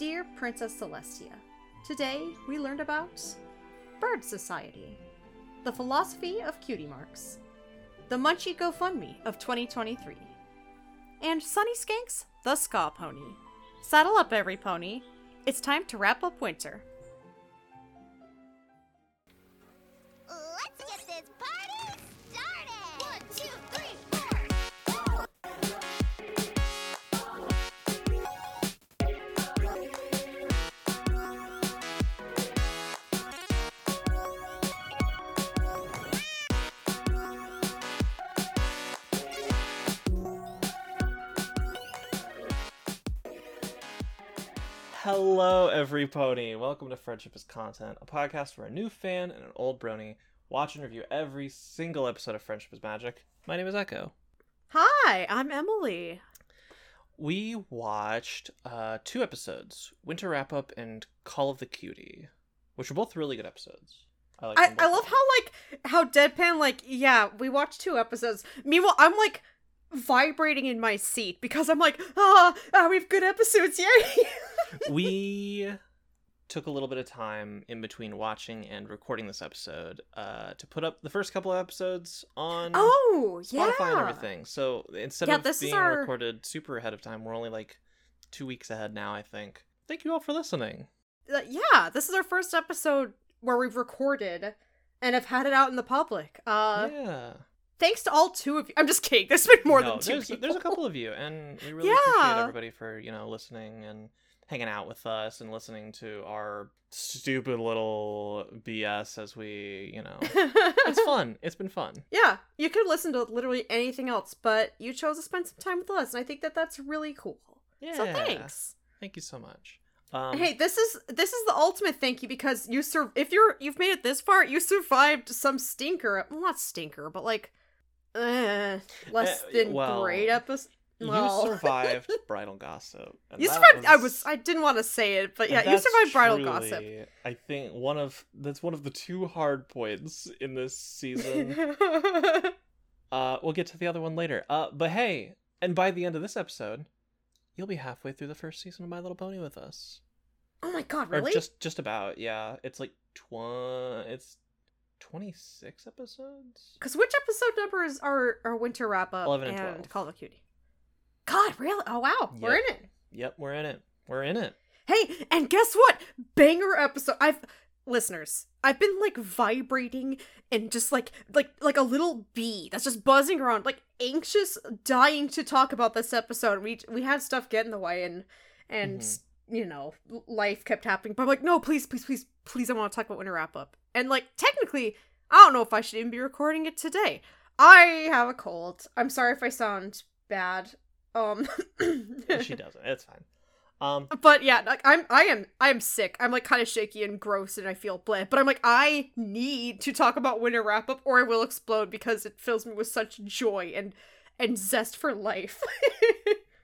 Dear Princess Celestia, today we learned about Bird Society, the philosophy of cutie marks, the Munchie GoFundMe of 2023, and Sunny Skanks, the Ska Pony. Saddle up, every pony. It's time to wrap up winter. Let's get this party started! 1, 2, 3, 4! Hello, every pony. Welcome to Friendship is Content, a podcast where a new fan and an old brony watch and review every single episode of Friendship is Magic. My name is Echo. Hi, I'm Emily. We watched 2 episodes, Winter Wrap-Up and Call of the Cutie, which were both really good episodes. I love how deadpan, we watched 2 episodes. Meanwhile, I'm vibrating in my seat because I'm we have good episodes, yay! We took a little bit of time in between watching and recording this episode to put up the first couple of episodes on Spotify and everything. So instead of being recorded super ahead of time, we're only 2 weeks ahead now, I think. Thank you all for listening. This is our first episode where we've recorded and have had it out in the public. Thanks to all 2 of you. I'm just kidding. There's been more than 2 people. There's a couple of you, and we really appreciate everybody for, listening and hanging out with us and listening to our stupid little BS as we, It's fun. It's been fun. Yeah. You could listen to literally anything else, but you chose to spend some time with us, and I think that that's really cool. Yeah. So thanks. Thank you so much. Hey, this is the ultimate thank you, because you if you've made it this far, you survived some stinker. Well, not stinker, but great episode. Well. You survived bridal gossip. And you survived. I didn't want to say it, but yeah, you survived bridal gossip. I think that's one of the 2 hard points in this season. We'll get to the other one later. But hey, and by the end of this episode, you'll be halfway through the first season of My Little Pony with us. Oh my god! Really? Or just about. Yeah, it's 26 episodes. Because which episode numbers are Winter Wrap Up 11 and 12. And Call of the Cutie? God, really? Oh, wow. Yep. We're in it. Yep, we're in it. We're in it. Hey, and guess what? Banger episode. I've been vibrating and just like a little bee that's just buzzing around, anxious, dying to talk about this episode. We had stuff get in the way and mm-hmm. Life kept happening. But I'm no, please, I want to talk about Winter Wrap-Up. And technically, I don't know if I should even be recording it today. I have a cold. I'm sorry if I sound bad. She doesn't. It's fine. But yeah, I am sick. I'm kind of shaky and gross, and I feel bland. But I'm I need to talk about Winter Wrap Up, or I will explode, because it fills me with such joy and zest for life.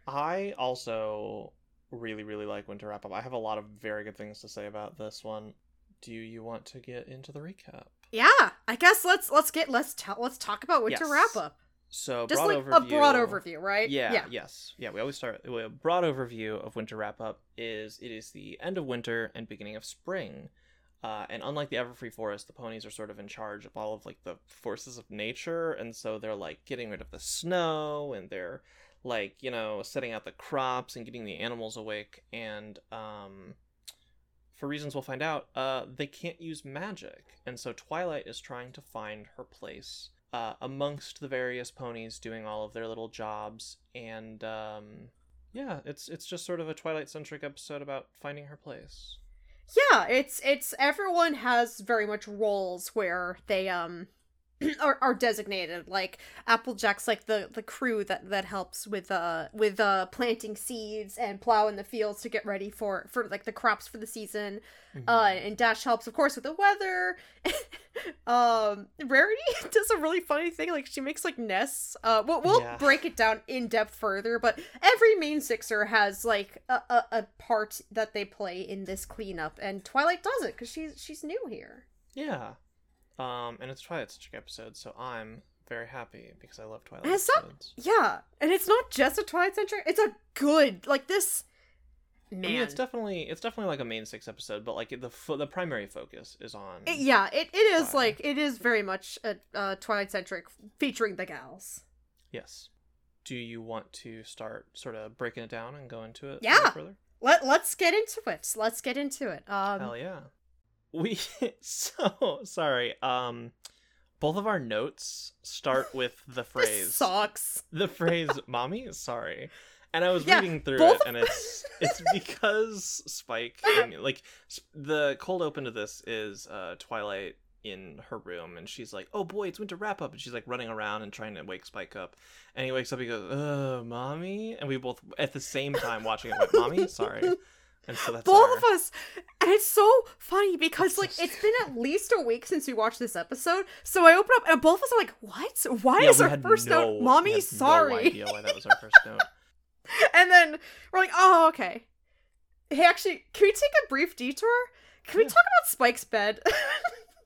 I also really, really like Winter Wrap Up. I have a lot of very good things to say about this one. Do you want to get into the recap? Yeah, I guess let's talk about Winter Wrap Up. So just a broad overview, right? Yeah. Yes. Yeah. We always start with a broad overview of Winter Wrap Up. It is the end of winter and beginning of spring, and unlike the Everfree Forest, the ponies are sort of in charge of all of the forces of nature, and so they're getting rid of the snow, and they're setting out the crops and getting the animals awake, and for reasons we'll find out, they can't use magic, and so Twilight is trying to find her place amongst the various ponies doing all of their little jobs, and it's just sort of a Twilight-centric episode about finding her place. Yeah, it's everyone has very much roles where they are designated. Applejack's the crew that helps with planting seeds and plowing the fields to get ready for the crops for the season. Mm-hmm. And Dash helps, of course, with the weather. Rarity does a really funny thing, she makes nests. We'll break it down in depth further, but every main sixer has a part that they play in this cleanup, and Twilight does it because she's new here. Yeah, and it's Twilight-centric episode, so I'm very happy because I love Twilight episodes. Yeah, and it's not just a Twilight-centric; it's a good this. Man. I mean, it's definitely like a main six episode, but like the primary focus is on. It is like it is very much a Twilight centric, featuring the gals. Yes. Do you want to start sort of breaking it down and go into it? Yeah. Further? Let's get into it. Hell yeah. We so sorry. Both of our notes start with the phrase. This sucks. The phrase, "Mommy, sorry." And I was reading through it, and it's because Spike, like, the cold open to this is Twilight in her room, and she's like, "Oh boy, it's Winter Wrap-Up," and she's like running around and trying to wake Spike up, and he wakes up, he goes, "Oh, Mommy," and we both at the same time watching it went, "Mommy, sorry." And so that's both of us, and it's so funny because it's like so it's been at least a week since we watched this episode. So I open up, and both of us are like, "What? Why is our first note, Mommy, sorry?" No idea why that was our first note. And then we're like, oh, okay. Hey, actually, can we take a brief detour? Can we talk about Spike's bed?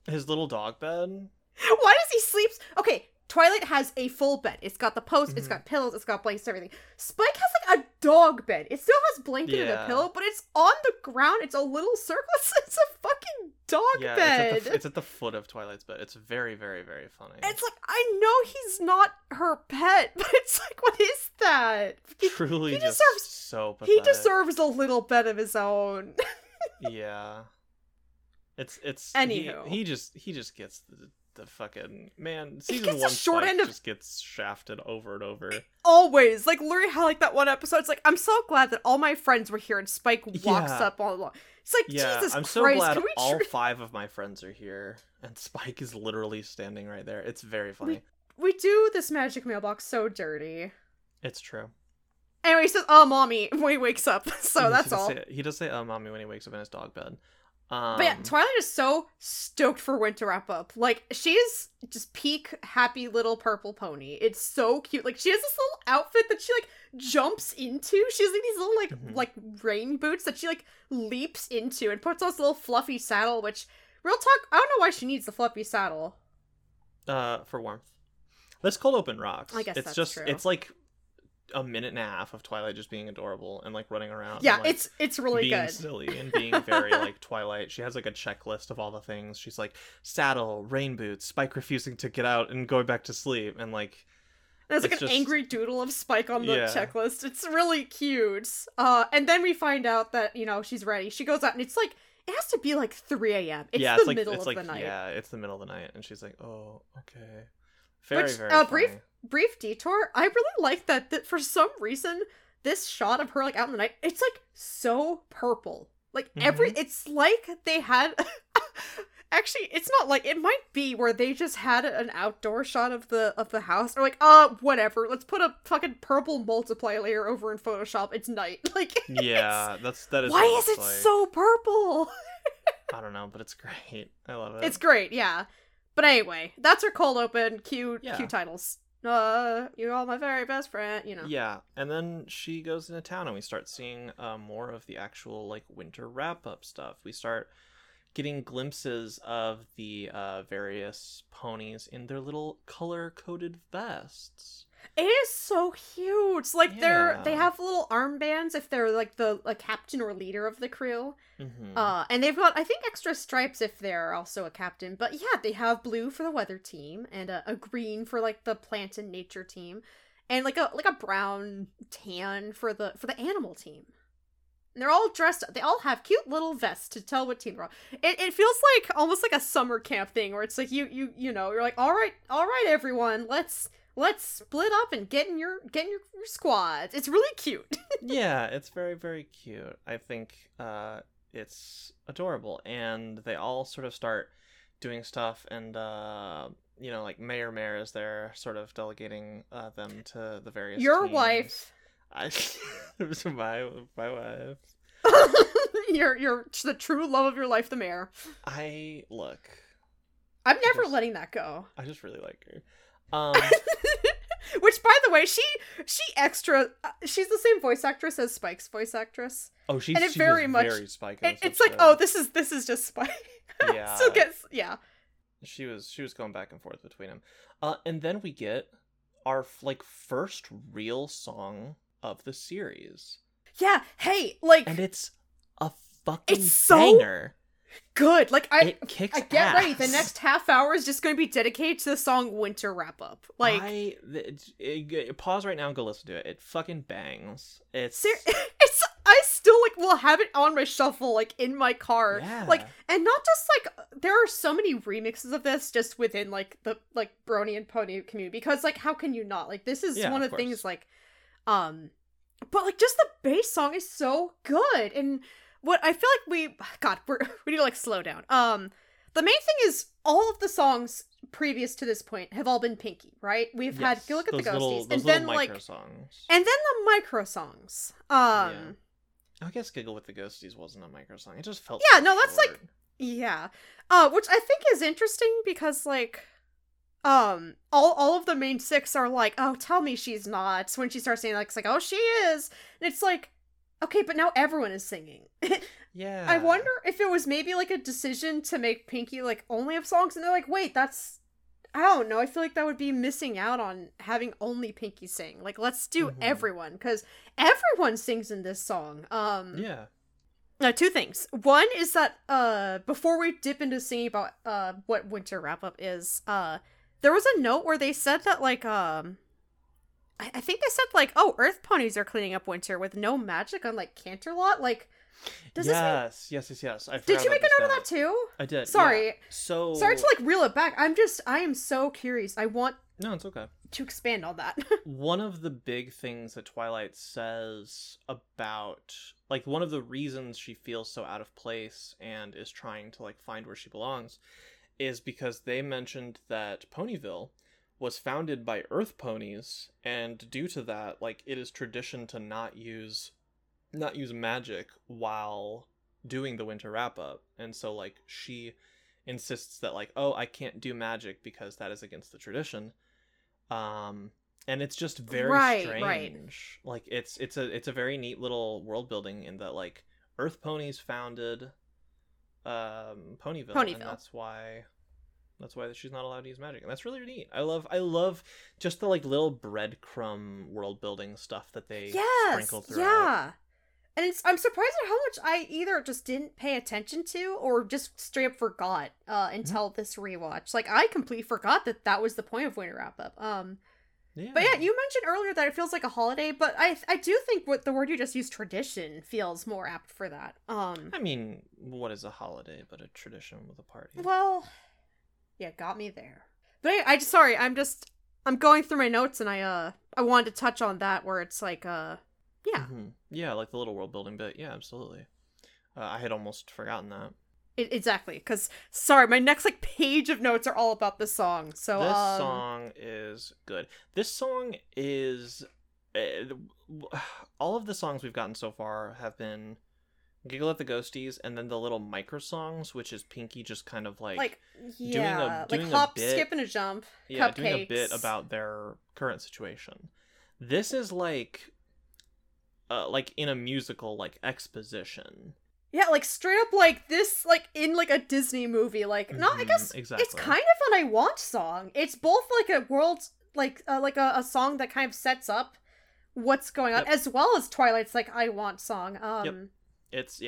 His little dog bed? Why does he sleep? Okay, Twilight has a full bed. It's got the post, it's got pillows, it's got blankets, everything. Spike has like a dog bed. It still has blanket and a pillow, but it's on the ground. It's a little circle. It's a fucking dog bed. It's at the foot of Twilight's bed. It's very, very, very funny. It's like, I know he's not her pet, but it's like, what is that? Truly, he deserves, so pathetic. He deserves a little bed of his own. Yeah. It's anywho. He just gets the fucking man. Season one short end of... just gets shafted over and over. Always, like literally how like that one episode. It's like, I'm so glad that all my friends were here, and Spike walks up all along. It's like, Jesus Christ! I'm so glad all five of my friends are here, and Spike is literally standing right there. It's very funny. We do this magic mailbox so dirty. It's true. Anyway, he says, "Oh, Mommy," when he wakes up. So that's all. He does say, "Oh, Mommy," when he wakes up in his dog bed. But yeah, Twilight is so stoked for Winter Wrap-Up. Like, she's just peak happy little purple pony. It's so cute. Like, she has this little outfit that she, like, jumps into. She has, like, these little, like, like rain boots that she, like, leaps into and puts on this little fluffy saddle, which, real talk, I don't know why she needs the fluffy saddle. For warmth. This cold open rocks. I guess it's that's just, true. It's, like, a minute and a half of Twilight just being adorable and like running around. Yeah, and, like, it's really being good. Silly and being very like Twilight. She has like a checklist of all the things. She's like saddle, rain boots, Spike refusing to get out and going back to sleep, and like there's like an angry doodle of Spike on the checklist. It's really cute. And then we find out that, you know, she's ready. She goes out and it's like it has to be like 3 a.m. It's the middle of the night. Yeah, it's the middle of the night, and she's like, "Oh, okay." Very, very funny. Brief detour. I really like that for some reason this shot of her like out in the night, it's like so purple. Like it's like they had actually it's not like it might be where they just had an outdoor shot of the house. They're like, whatever. Let's put a fucking purple multiply layer over in Photoshop. It's night. Like yeah, that is. Why is it so purple? I don't know, but it's great. I love it. It's great. Yeah. But anyway, that's her cold open. Cute titles. You're all my very best friend, you know. Yeah, and then she goes into town, and we start seeing more of the actual like Winter Wrap-Up stuff. We start getting glimpses of the various ponies in their little color-coded vests. It is so cute. Like they have little armbands if they're like the captain or leader of the crew. And they've got I think extra stripes if they're also a captain. But yeah, they have blue for the weather team and a green for like the plant and nature team, and like a brown tan for the animal team. And they're all dressed up. They all have cute little vests to tell what team they're on. It feels like almost like a summer camp thing where it's like you know, you're like, all right everyone, let's split up and get in your squads. It's really cute. Yeah, it's very, very cute. I think it's adorable. And they all sort of start doing stuff. And, you know, like Mayor Mare is there sort of delegating them to the various teams. Wife. My wife. You're the true love of your life, the mayor. I'm never letting that go. I just really like her. Which, by the way, she's the same voice actress as Spike's voice actress. Oh, she's very Spike. It's like, oh, this is just Spike. Yeah. So she was going back and forth between them, and then we get our like first real song of the series. Yeah, hey, like... And it's a fucking banger. Good. Like, I get ass. Ready. The next half hour is just going to be dedicated to the song Winter Wrap-Up. Like, pause right now and go listen to it. It fucking bangs. I still will have it on my shuffle, in my car. Yeah. And not just there are so many remixes of this just within the Brony and Pony community, because how can you not? This is one of the things but just the bass song is so good. And what I feel we need to slow down. The main thing is all of the songs previous to this point have all been Pinkie, right? We've had Go Look at the Ghosties, and then micro songs. And then the micro songs. I guess Giggle with the Ghosties wasn't a micro song. It just felt which I think is interesting because all of the main six are oh, tell me she's not. When she starts saying oh, she is, and it's okay, but now everyone is singing. Yeah. I wonder if it was maybe a decision to make Pinkie only have songs, and they're wait, that's, I don't know. I feel that would be missing out on having only Pinkie sing. Let's do everyone, because everyone sings in this song. Yeah. Two things. One is that before we dip into singing about what Winter Wrap-Up is, there was a note where they said that I think they said oh, Earth ponies are cleaning up winter with no magic on Canterlot. Does this mean... Yes. Did you make a note of that too? I did. Sorry. Yeah. So sorry to reel it back. I am so curious. I want. No, it's okay. To expand on that. One of the big things that Twilight says about one of the reasons she feels so out of place and is trying to find where she belongs is because they mentioned that Ponyville was founded by Earth ponies, and due to that, it is tradition to not use magic while doing the Winter Wrap-Up. And so, she insists that, oh, I can't do magic because that is against the tradition. And it's just very strange. It's a very neat little world building in that, Earth ponies founded Ponyville. And that's why she's not allowed to use magic. And that's really neat. I love just the little breadcrumb world building stuff that they sprinkle throughout. Yeah. And I'm surprised at how much I either just didn't pay attention to or just straight up forgot until this rewatch. I completely forgot that was the point of Winter Wrap-Up. Yeah. But yeah, you mentioned earlier that it feels like a holiday, but I do think what the word you just used, tradition, feels more apt for that. What is a holiday but a tradition with a party? Well... yeah, got me there. But I'm going through my notes, and I wanted to touch on that where it's yeah. Mm-hmm. Yeah, the little world building bit. Yeah, absolutely. I had almost forgotten that. Exactly, because, sorry, my next page of notes are all about this song. So this song is good. This song is... all of the songs we've gotten so far have been... Giggle at the Ghosties, and then the little micro songs, which is Pinkie just kind of doing a hop, bit, skip, and a jump. Yeah, cupcakes. Doing a bit about their current situation. This is in a musical exposition. Yeah, straight up this in a Disney movie. No, I guess exactly. It's kind of an I Want song. It's both a world a song that kind of sets up what's going on, as well as Twilight's I Want song. It's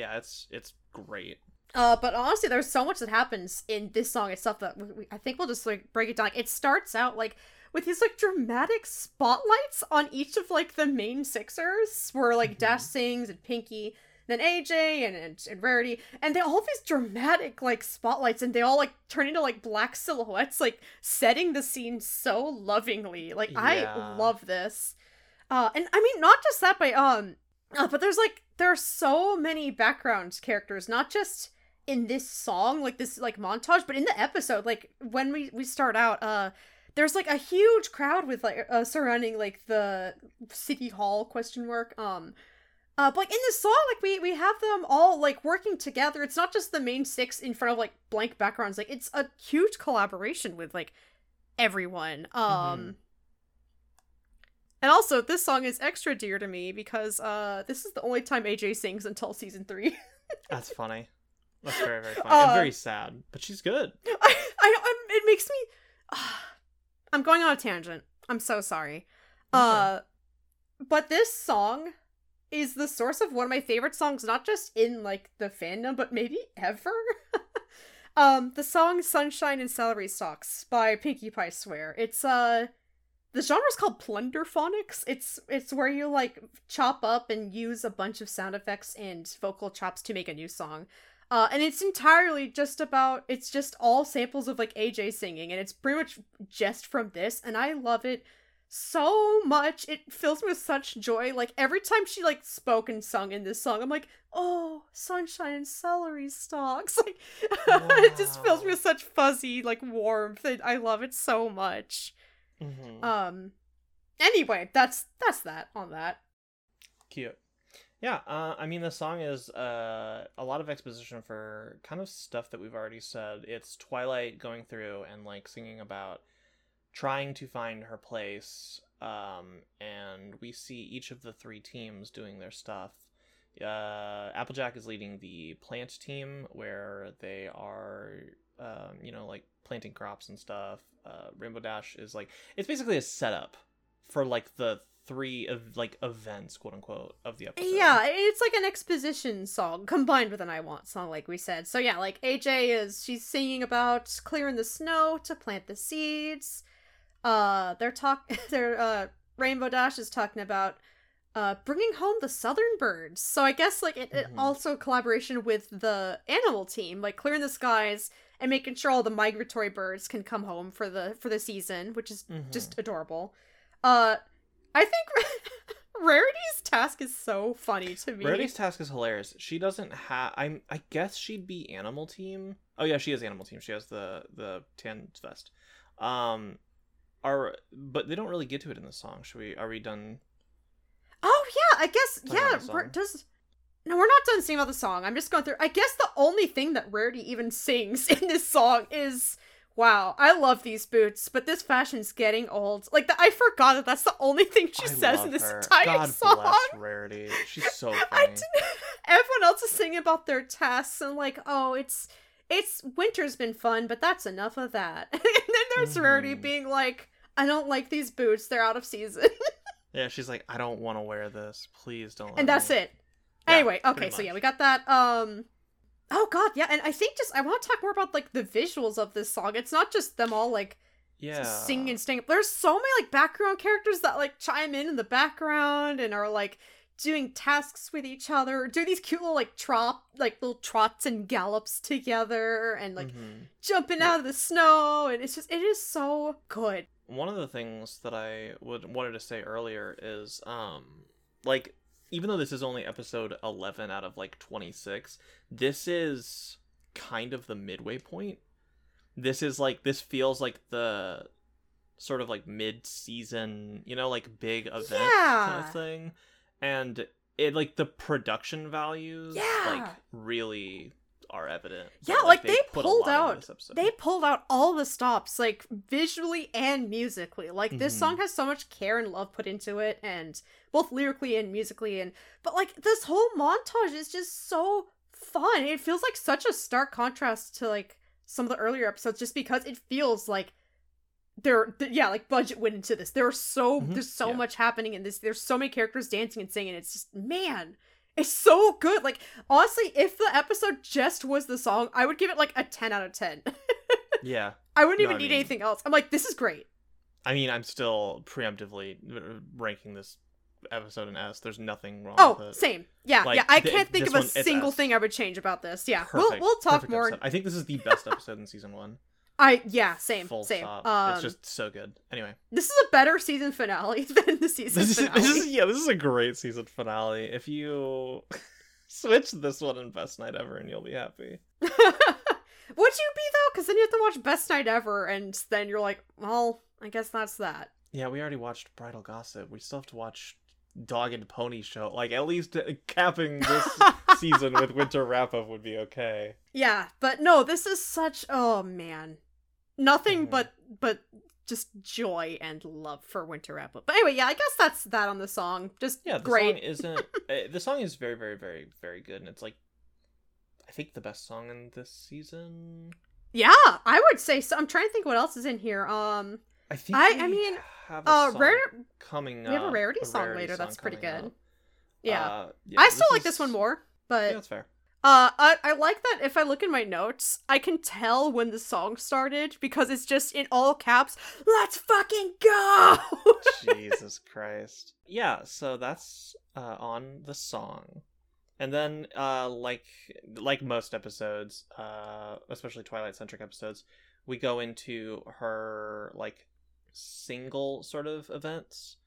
great. But honestly, there's so much that happens in this song itself that I think we'll just break it down. It starts out with these dramatic spotlights on each of the main sixers, where Dash sings and Pinkie, then AJ and Rarity, and they all have these dramatic spotlights, and they all turn into black silhouettes, setting the scene so lovingly. I love this. And I mean not just that, but but there's there are so many background characters, not just in this song, this montage, but in the episode, when we start out, there's a huge crowd with surrounding the city hall ? But in this song, we have them all working together. It's not just the main six in front of blank backgrounds. It's a huge collaboration with everyone. And also, this song is extra dear to me because this is the only time AJ sings until season 3. That's funny. That's very, very funny. I'm very sad, but she's good. It makes me... I'm going on a tangent. I'm so sorry. Okay. But this song is the source of one of my favorite songs, not just in, like, the fandom, but maybe ever. The song Sunshine and Celery Stalks by Pinkie Pie Swear. It's, the genre's called plunderphonics. It's where you, like, chop up and use a bunch of sound effects and vocal chops to make a new song. And it's entirely just about, it's just all samples of, like, AJ singing, and it's pretty much just from this, and I love it so much. It fills me with such joy. Like, every time she, like, spoke and sung in this song, I'm like, oh, sunshine and celery stalks. Like, wow. It just fills me with such fuzzy, like, warmth. And I love it so much. Mm-hmm. Anyway, that's that on that. Cute. Yeah, I mean, the song is a lot of exposition for kind of stuff that we've already said. It's Twilight going through and, like, singing about trying to find her place, and we see each of the three teams doing their stuff. Applejack is leading the plant team, where they are, you know, like, planting crops and stuff. Rainbow Dash is, like, it's basically a setup for, like, the three of, like, events, quote unquote, of the episode. Yeah, it's like an exposition song combined with an I Want song, like we said. So yeah, like, AJ is, she's singing about clearing the snow to plant the seeds. Rainbow Dash is talking about bringing home the southern birds. So I guess, like, it also collaboration with the animal team, like clearing the skies and making sure all the migratory birds can come home for the season, which is just adorable. I think Rarity's task is so funny to me. Rarity's task is hilarious. She doesn't have, I guess she'd be animal team. Oh yeah, she is animal team. She has the tan vest. But they don't really get to it in the song. Are we done? Oh yeah, I guess, yeah, we're not done singing about the song. I'm just going through. I guess the only thing that Rarity even sings in this song is, wow, I love these boots, but this fashion's getting old. Like, I forgot that that's the only thing she says in this entire song. God bless Rarity. She's so funny. Everyone else is singing about their tasks and, like, oh, it's winter's been fun, but that's enough of that. And then there's Rarity being like, I don't like these boots. They're out of season. Yeah, she's like, I don't want to wear this. Please don't. And that's it. Yeah, anyway, okay, so yeah, we got that. Oh god, yeah, and I think I want to talk more about, like, the visuals of this song. It's not just them all, like, singing and staying. There's so many, like, background characters that, like, chime in the background and are, like, doing tasks with each other, do these cute little, like, little trots and gallops together, and, like, jumping out of the snow, and it is so good. One of the things that I wanted to say earlier is, like, even though this is only episode 11 out of, like, 26, this is kind of the midway point. This is, like, this feels like the sort of, like, mid-season, you know, like, big event kind of thing. And it, like, the production values, like, really are evident. Yeah, but, like, they pulled out all the stops, like, visually and musically. Like, this song has so much care and love put into it, and both lyrically and musically, but, like, this whole montage is just so fun. It feels like such a stark contrast to, like, some of the earlier episodes, just because it feels like like, budget went into this. There's so much happening in this. There's so many characters dancing and singing. It's just, man, it's so good. Like, honestly, if the episode just was the song, I would give it, like, a 10 out of 10. Yeah. I wouldn't even need anything else. I'm like, this is great. I mean, I'm still preemptively ranking this episode an S. There's nothing wrong with it. Oh, same. Yeah, like, yeah. I can't think of a single thing I would change about this. Yeah, we'll talk more. Episode. I think this is the best episode in season one. Full stop. It's just so good. Anyway, this is a better season finale than the season finale. This is a great season finale. If you switch this one and Best Night Ever, and you'll be happy. Would you be though? Because then you have to watch Best Night Ever, and then you're like, well, I guess that's that. Yeah, we already watched Bridal Gossip. We still have to watch Dog and Pony Show. Like, at least capping this season with Winter Wrap-Up would be okay. Yeah, but no, this is such, oh man, nothing but just joy and love for Winter Wrap-Up. But anyway, yeah, I guess that's that on the song. Just great. The song is very, very, very, very good, and it's, like, I think the best song in this season. Yeah, I would say so. I'm trying to think what else is in here. I think we have a song coming up. We have a Rarity song later. That's pretty good. Yeah. I still like this one more, but... Yeah, that's fair. I like that if I look in my notes, I can tell when the song started because it's just in all caps, let's fucking go! Jesus Christ. Yeah, so that's on the song. And then, like most episodes, especially Twilight-centric episodes, we go into her, like, single sort of events.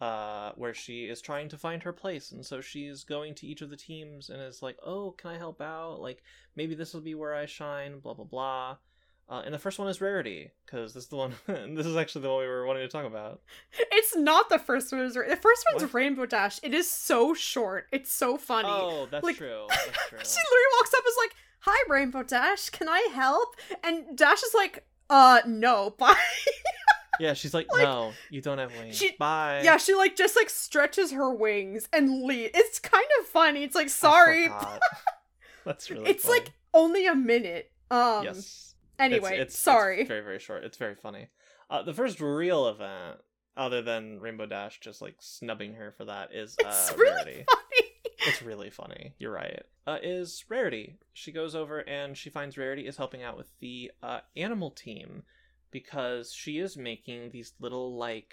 Where she is trying to find her place, and so she's going to each of the teams and is like, oh, can I help out? Like, maybe this will be where I shine, blah, blah, blah. And the first one is Rarity, because this is the one, this is actually the one we were wanting to talk about. It's not the first one. The first one's what? Rainbow Dash. It is so short. It's so funny. Oh, that's true. That's true. She literally walks up and is like, hi, Rainbow Dash, can I help? And Dash is like, no, bye. Yeah, she's like, no, you don't have wings. Bye. Yeah, she, like, just, like, stretches her wings and leaves. It's kind of funny. It's like, sorry. That's really it's, funny. Like, only a minute. Yes. Anyway, it's sorry. It's very, very short. It's very funny. The first real event, other than Rainbow Dash just, like, snubbing her for that, is it's really Rarity. Funny. It's really funny. You're right. Is Rarity. She goes over and she finds Rarity is helping out with the animal team. Because she is making these little, like,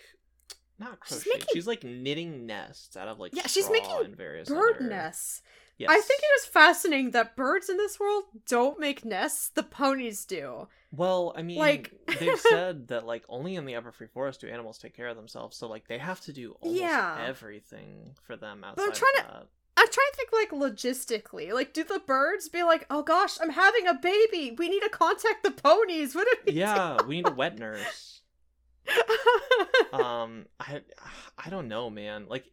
not crochet. She's like knitting nests out of like straw. She's making bird nests. Yes. I think it is fascinating that birds in this world don't make nests. The ponies do. Well, I mean, like they've said that like only in the Everfree Forest do animals take care of themselves. So like they have to do almost everything for them outside. But I'm trying to think, like, logistically. Like, do the birds be like, oh gosh, I'm having a baby. We need to contact the ponies. What do we do? We need a wet nurse. I don't know, man. Like,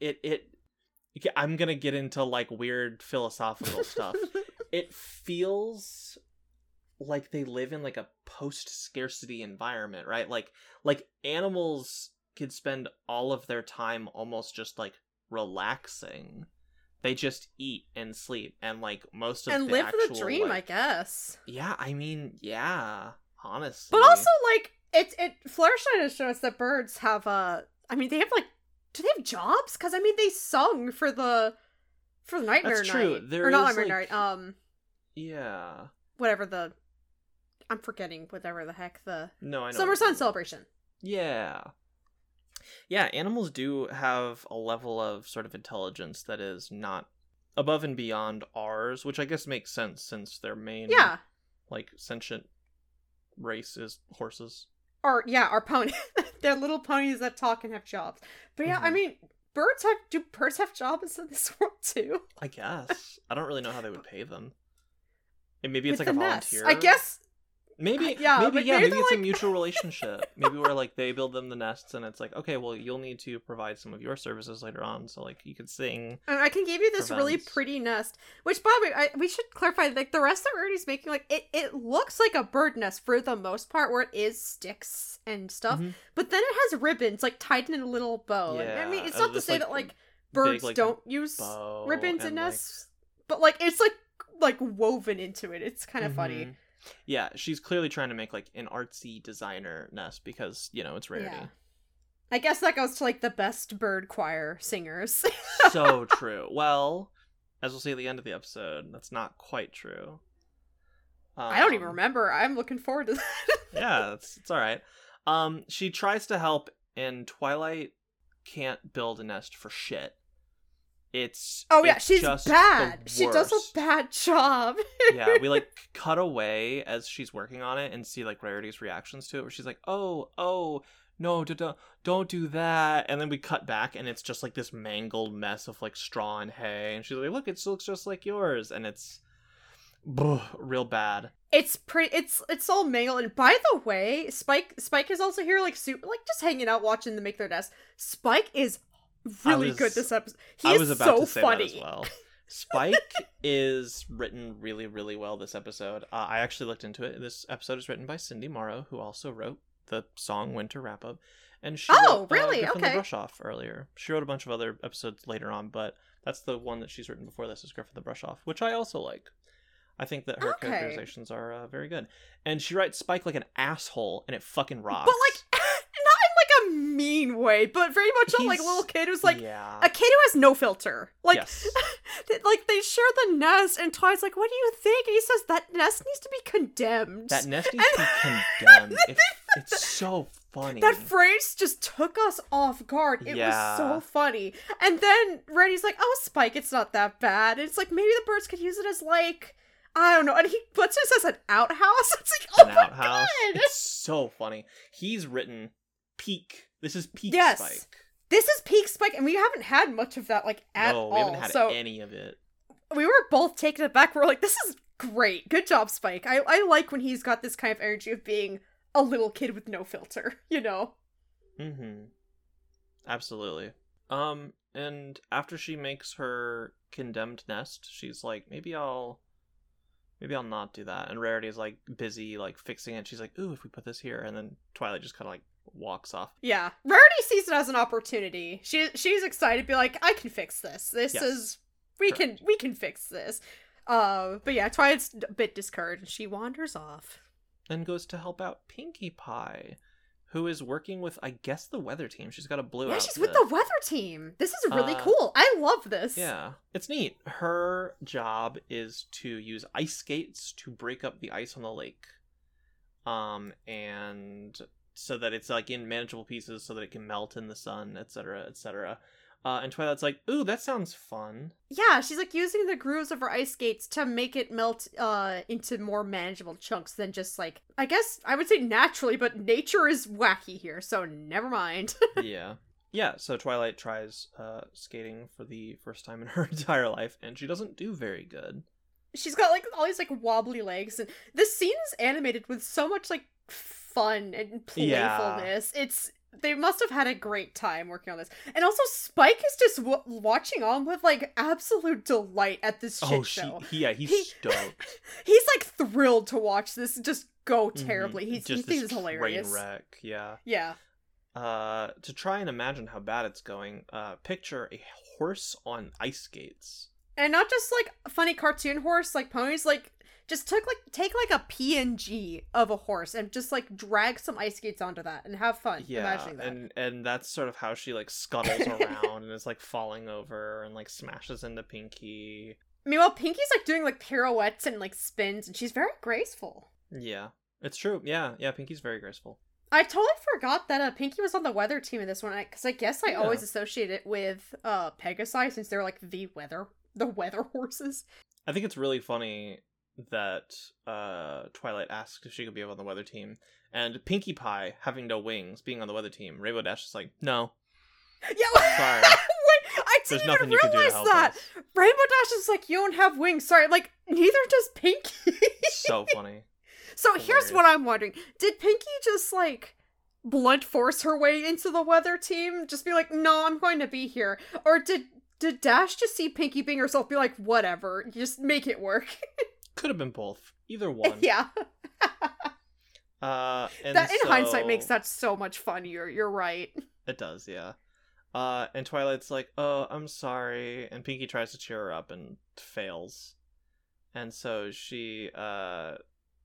I'm gonna get into, like, weird philosophical stuff. It feels like they live in, like, a post-scarcity environment, right? Like animals could spend all of their time almost just, like, relaxing. They just eat and sleep and, like, most of the actual... And live the dream, like... I guess. Yeah, I mean, yeah, honestly. But also, like, Fluttershy has shown us that birds have, they have, like... Do they have jobs? Because, I mean, they sung for the... For the Nightmare Night. That's true. Night. There or not is, Nightmare like... Night, Yeah. Whatever the... I'm forgetting whatever the heck the... No, I know. Summer Sun Celebration. Yeah. Yeah, animals do have a level of sort of intelligence that is not above and beyond ours, which I guess makes sense since their main, like, sentient race is horses. Or, yeah, our pony. They're little ponies that talk and have jobs. But yeah, I mean, do birds have jobs in this world too? I guess. I don't really know how they would pay them. And maybe it's with like a volunteer. Nest. I guess... Maybe it's like... a mutual relationship. Maybe where like they build them the nests and it's like, okay, well, you'll need to provide some of your services later on, so like you can sing. And I can give you this really pretty nest, which by the way, we should clarify, like the rest that Rarity's making, like it looks like a bird nest for the most part, where it is sticks and stuff, but then it has ribbons like tied in a little bow. Yeah. I mean, it's not to say that like birds don't use ribbons in nests, but like it's like woven into it. It's kind of funny. Yeah, she's clearly trying to make, like, an artsy designer nest because, you know, it's Rarity. Yeah. I guess that goes to, like, the best bird choir singers. So true. Well, as we'll see at the end of the episode, that's not quite true. I don't even remember. I'm looking forward to that. Yeah, it's all right. She tries to help, and Twilight can't build a nest for shit. She's bad. She does a bad job. Yeah, we like cut away as she's working on it and see like Rarity's reactions to it, where she's like, oh, no, don't do that. And then we cut back and it's just like this mangled mess of like straw and hay. And she's like, look, it looks just like yours. And it's real bad. It's pretty. It's all mangled. And by the way, Spike is also here, like just hanging out, watching them make their nest. Spike is good this episode. I was about to say funny. That as well. Spike is written really, really well this episode. I actually looked into it. This episode is written by Cindy Morrow, who also wrote the song Winter Wrap-Up. And she wrote really? Griffin the Brush-Off earlier. She wrote a bunch of other episodes later on, but that's the one that she's written before this is Griffin the Brush-Off, which I also like. I think that her characterizations are very good. And she writes Spike like an asshole, and it fucking rocks. But like, not in like a mean way, but very much a, like, little kid who's like, yeah, a kid who has no filter. Like, yes. Like, they share the nest, and Twi's like, what do you think? And he says, that nest needs to be condemned. That nest needs to be condemned. It's so funny. That phrase just took us off guard. It was so funny. And then Reddy's like, oh, Spike, it's not that bad. And it's like, maybe the birds could use it as, like, I don't know. And he puts this as an outhouse. It's like, oh, an my outhouse. God. It's so funny. He's written peak. This is peak Spike. This is peak Spike. And we haven't had much of that, like, at all. No, we haven't had any of it. We were both taken aback. We're like, this is great. Good job, Spike. I like when he's got this kind of energy of being a little kid with no filter, you know? Mm-hmm. Absolutely. And after she makes her condemned nest, she's like, maybe I'll not do that. And Rarity's, like, busy, like, fixing it. She's like, ooh, if we put this here. And then Twilight just kind of, like, walks off. Yeah. Rarity sees it as an opportunity. She's excited to be like, I can fix this. This is... We can fix this. But yeah, Twilight's a bit discouraged. She wanders off. And goes to help out Pinkie Pie, who is working with, I guess, the weather team. She's got a blue outfit. Yeah, she's with the weather team. This is really cool. I love this. Yeah, it's neat. Her job is to use ice skates to break up the ice on the lake. And so that it's, like, in manageable pieces so that it can melt in the sun, etc., etc. And Twilight's like, ooh, that sounds fun. Yeah, she's, like, using the grooves of her ice skates to make it melt into more manageable chunks than just, like, I guess I would say naturally, but nature is wacky here, so never mind. Yeah. Yeah, so Twilight tries skating for the first time in her entire life, and she doesn't do very good. She's got, like, all these, like, wobbly legs, and this scene is animated with so much, like, fun and playfulness. Yeah. They must have had a great time working on this. And also, Spike is just watching on with, like, absolute delight at this shit show. He's stoked. He's, like, thrilled to watch this just go terribly. Mm-hmm. He thinks it's hilarious. Train wreck, yeah. Yeah. To try and imagine how bad it's going, picture a horse on ice skates. And not just, like, a funny cartoon horse, like ponies, like... Just take a PNG of a horse and just, like, drag some ice skates onto that and have fun imagining that. And that's sort of how she, like, scuttles around and is, like, falling over and, like, smashes into Pinkie. Meanwhile, Pinkie's, like, doing, like, pirouettes and, like, spins, and she's very graceful. Yeah, it's true. Yeah, Pinkie's very graceful. I totally forgot that Pinkie was on the weather team in this one, because I guess I always associate it with Pegasi, since they're, like, the weather horses. I think it's really funny that Twilight asked if she could be on the weather team, and Pinkie Pie, having no wings, being on the weather team, Rainbow Dash is like, no. Yeah, sorry. Wait, I didn't even realize that. Rainbow Dash is like, you don't have wings. Sorry, like, neither does Pinkie. So funny. So here's what I'm wondering. Did Pinkie just, like, blunt force her way into the weather team? Just be like, no, I'm going to be here. Or did Dash just see Pinkie being herself, be like, whatever, just make it work? Could have been both. Either one. Yeah. In hindsight makes that so much funnier. You're right. It does, yeah. And Twilight's like, oh, I'm sorry. And Pinkie tries to cheer her up and fails. And so she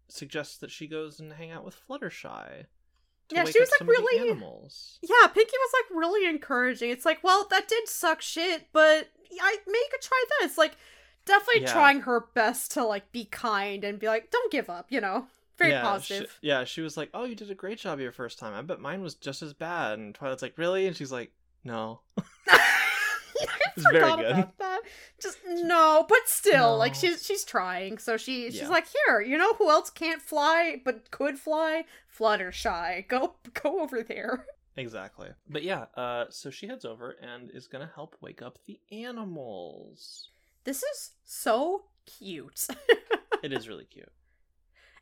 suggests that she goes and hang out with Fluttershy. Yeah, she was, like, really... Animals. Yeah, Pinkie was, like, really encouraging. It's like, well, that did suck shit, but I may could try this. Like... Definitely trying her best to, like, be kind and be like, don't give up, you know? Very positive. She was like, oh, you did a great job your first time. I bet mine was just as bad. And Twilight's like, really? And she's like, no. It's very good. About that. Just, no, but still, no. Like, she's trying. So she's like, here, you know who else can't fly but could fly? Fluttershy. Go over there. Exactly. But yeah, so she heads over and is going to help wake up the animals. This is so cute. It is really cute.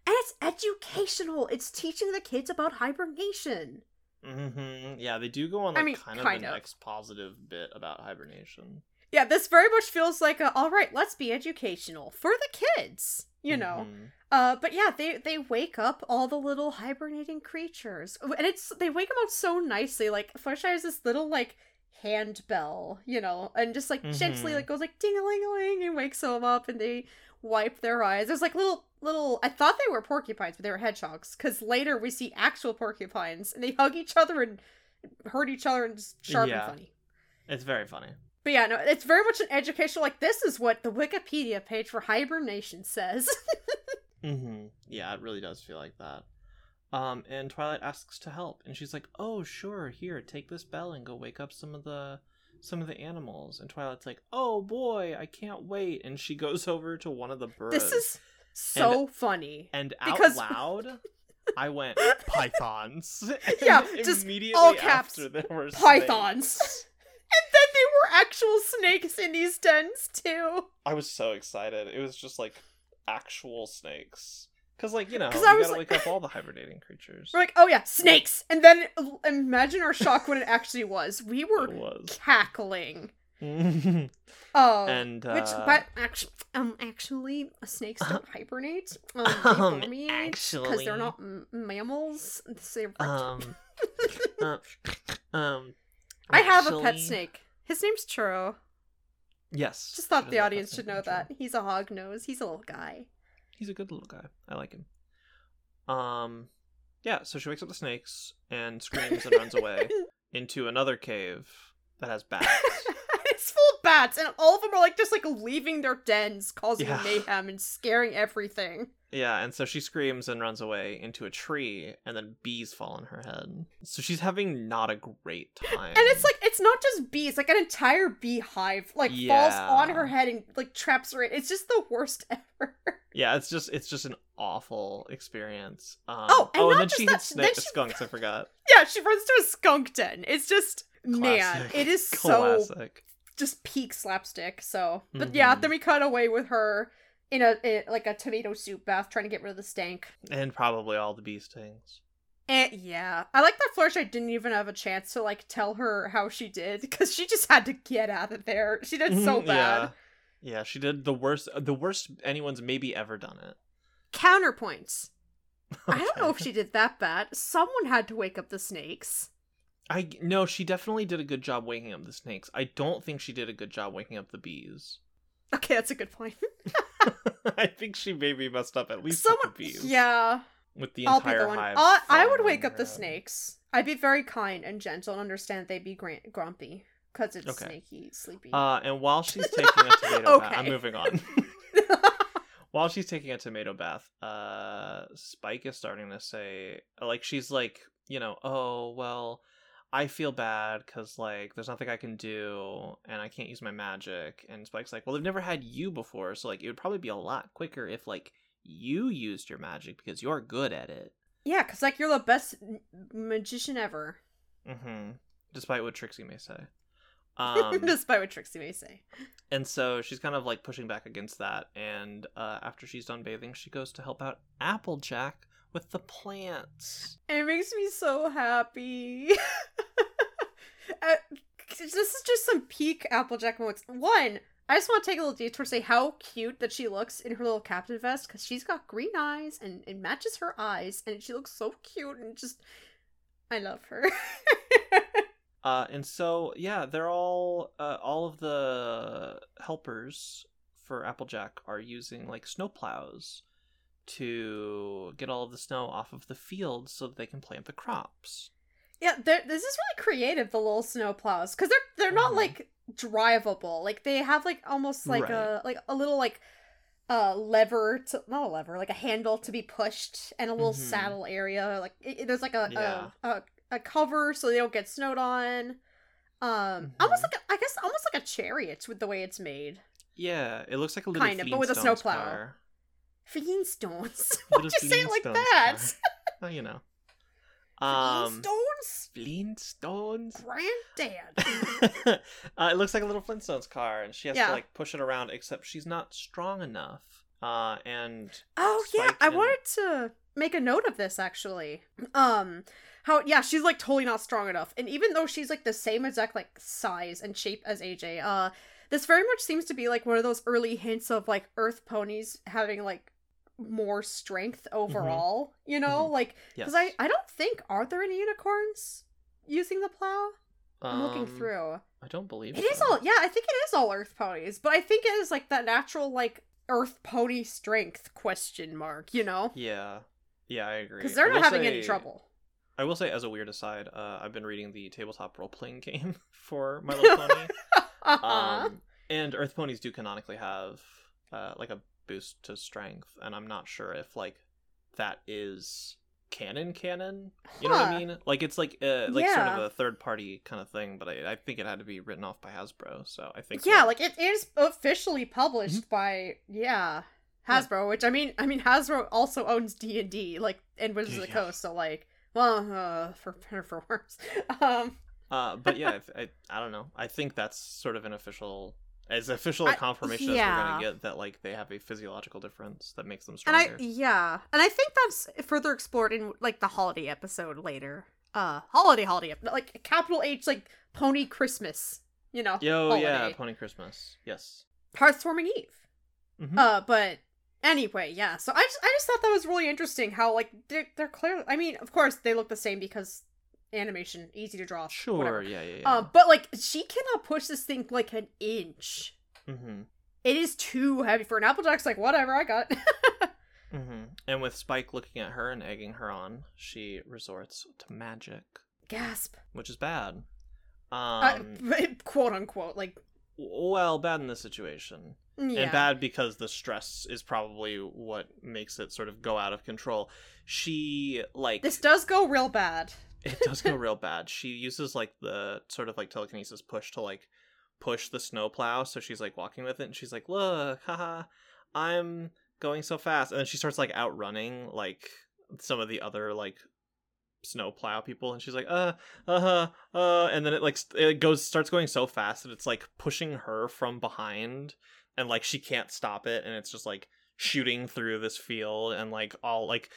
And it's educational. It's teaching the kids about hibernation. Mm-hmm. Yeah, they do go on, like, kind of an expositive bit about hibernation. Yeah, this very much feels like, all right, let's be educational for the kids, you know. Mm-hmm. But yeah, they wake up all the little hibernating creatures. And they wake them up so nicely. Like, Fluttershy has this little, like, hand bell, you know, and just, like, gently, like, goes, like, ding-a-ling-a-ling, and wakes them up, and they wipe their eyes. There's, like, little I thought they were porcupines, but they were hedgehogs, because later we see actual porcupines, and they hug each other and hurt each other and just sharp and funny. It's very funny. But yeah, no, it's very much an educational, like, this is what the Wikipedia page for hibernation says. Mm-hmm. Yeah, it really does feel like that. And Twilight asks to help, and she's like, "Oh, sure, here, take this bell and go wake up some of the animals." And Twilight's like, "Oh boy, I can't wait!" And she goes over to one of the birds. This is so funny. And out loud, I went, "Pythons!" And yeah, just immediately all caps. After there were pythons. And then they were actual snakes in these dens, too. I was so excited. It was just, like, actual snakes. Because, like, you know, you gotta wake up all the hibernating creatures. We're like, oh yeah, snakes! And then, imagine our shock when it actually was. We were cackling. Actually, snakes don't hibernate. They actually. Because they're not mammals. They're I have a pet snake. His name's Churro. Yes. Just thought the audience should know that. He's a hog nose. He's a little guy. He's a good little guy. I like him. Yeah, so she wakes up the snakes and screams and runs away into another cave that has bats. It's full of bats, and all of them are like just like leaving their dens, causing mayhem and scaring everything. Yeah, and so she screams and runs away into a tree, and then bees fall on her head. So she's having not a great time. And it's like, it's not just bees, like an entire beehive, like falls on her head and like traps her in. It's just the worst ever. Yeah, it's just an awful experience. And then she hits skunks, I forgot. Yeah, she runs to a skunk den. It's just, classic. Man, it is classic. So, just peak slapstick, so. But yeah, then we cut away with her. In like a tomato soup bath, trying to get rid of the stank. And probably all the bee stings. And yeah. I like that Fluttershy didn't even have a chance to like tell her how she did, because she just had to get out of there. She did so bad. Yeah, she did the worst anyone's maybe ever done it. Counterpoints. Okay. I don't know if she did that bad. Someone had to wake up the snakes. No, she definitely did a good job waking up the snakes. I don't think she did a good job waking up the bees. Okay, that's a good point. I think she maybe messed up at least with the bees. Yeah. With the entire hive. I would wake up the snakes. I'd be very kind and gentle and understand they'd be grumpy. Because it's snaky, sleepy. And while she's taking a tomato bath... I'm moving on. While she's taking a tomato bath, Spike is starting to say... Like, she's like, you know, oh, well... I feel bad because, like, there's nothing I can do and I can't use my magic. And Spike's like, well, they've never had you before. So, like, it would probably be a lot quicker if, like, you used your magic because you're good at it. Yeah, because, like, you're the best magician ever. Mm-hmm. Despite what Trixie may say. And so she's kind of, like, pushing back against that. And after she's done bathing, she goes to help out Applejack with the plants. And it makes me so happy. This is just some peak Applejack moments. One, I just want to take a little detour to say how cute that she looks in her little captain vest, because she's got green eyes and it matches her eyes and she looks so cute and just, I love her. And so, yeah, they're all of the helpers for Applejack are using like snow plows to get all of the snow off of the fields so that they can plant the crops. Yeah, this is really creative, the little snow plows, because they're not like drivable. Like they have like almost like a little like a handle to be pushed, and a little saddle area. Like there's like a cover so they don't get snowed on. Almost like a chariot with the way it's made. Yeah, it looks like a little kind of, but with a snowplow. Car. Fiendstones. Why'd you say it like that? Well, you know. Flintstones? Granddad. It looks like a little Flintstones car, and she has to like push it around, except she's not strong enough. I wanted to make a note of this actually. She's like totally not strong enough. And even though she's like the same exact like size and shape as AJ, this very much seems to be like one of those early hints of like Earth ponies having like more strength overall, you know, like, because I don't think, are there any unicorns using the plow? I'm looking through. I don't believe it is all. Yeah, I think it is all Earth ponies, but I think it is like that natural like Earth pony strength question mark, you know? Yeah, I agree. Because they're not having any trouble. I will say, as a weird aside, I've been reading the tabletop role-playing game for My Little Pony. And Earth Ponies do canonically have, like, a boost to strength, and I'm not sure if, like, that is canon? You know what I mean? Like, it's like sort of a third-party kind of thing, but I think it had to be written off by Hasbro, so I think... Yeah, like, it is officially published by, Hasbro, which, I mean, Hasbro also owns D&D, like, and Wizards of the Coast, so, like... Well, for better for worse. But yeah, I don't know. I think that's sort of official confirmation as we're going to get that, like, they have a physiological difference that makes them stronger. And I think that's further explored in, like, the holiday episode later. Holiday, like, capital H, like, Pony Christmas, you know? Oh, yeah, Pony Christmas, yes. Hearth's Warming Eve. Mm-hmm. But... Anyway, yeah, so I just thought that was really interesting how, like, they're clearly, I mean, of course, they look the same because animation, easy to draw. Sure, whatever. Yeah. But, like, she cannot push this thing, like, an inch. Mm-hmm. It is too heavy for an Applejack's, like, whatever, I got it. Mm-hmm. And with Spike looking at her and egging her on, she resorts to magic. Gasp. Which is bad. Quote, unquote, like. Well, bad in this situation. Yeah. And bad because the stress is probably what makes it sort of go out of control. This does go real bad. It does go real bad. She uses, like, the sort of, like, telekinesis push to, like, push the snowplow. So she's, like, walking with it, and she's like, look, haha, I'm going so fast. And then she starts, like, outrunning, like, some of the other, like, snowplow people, and she's like and then it starts going so fast that it's, like, pushing her from behind, and, like, she can't stop it, and it's just, like, shooting through this field, and, like, all, like,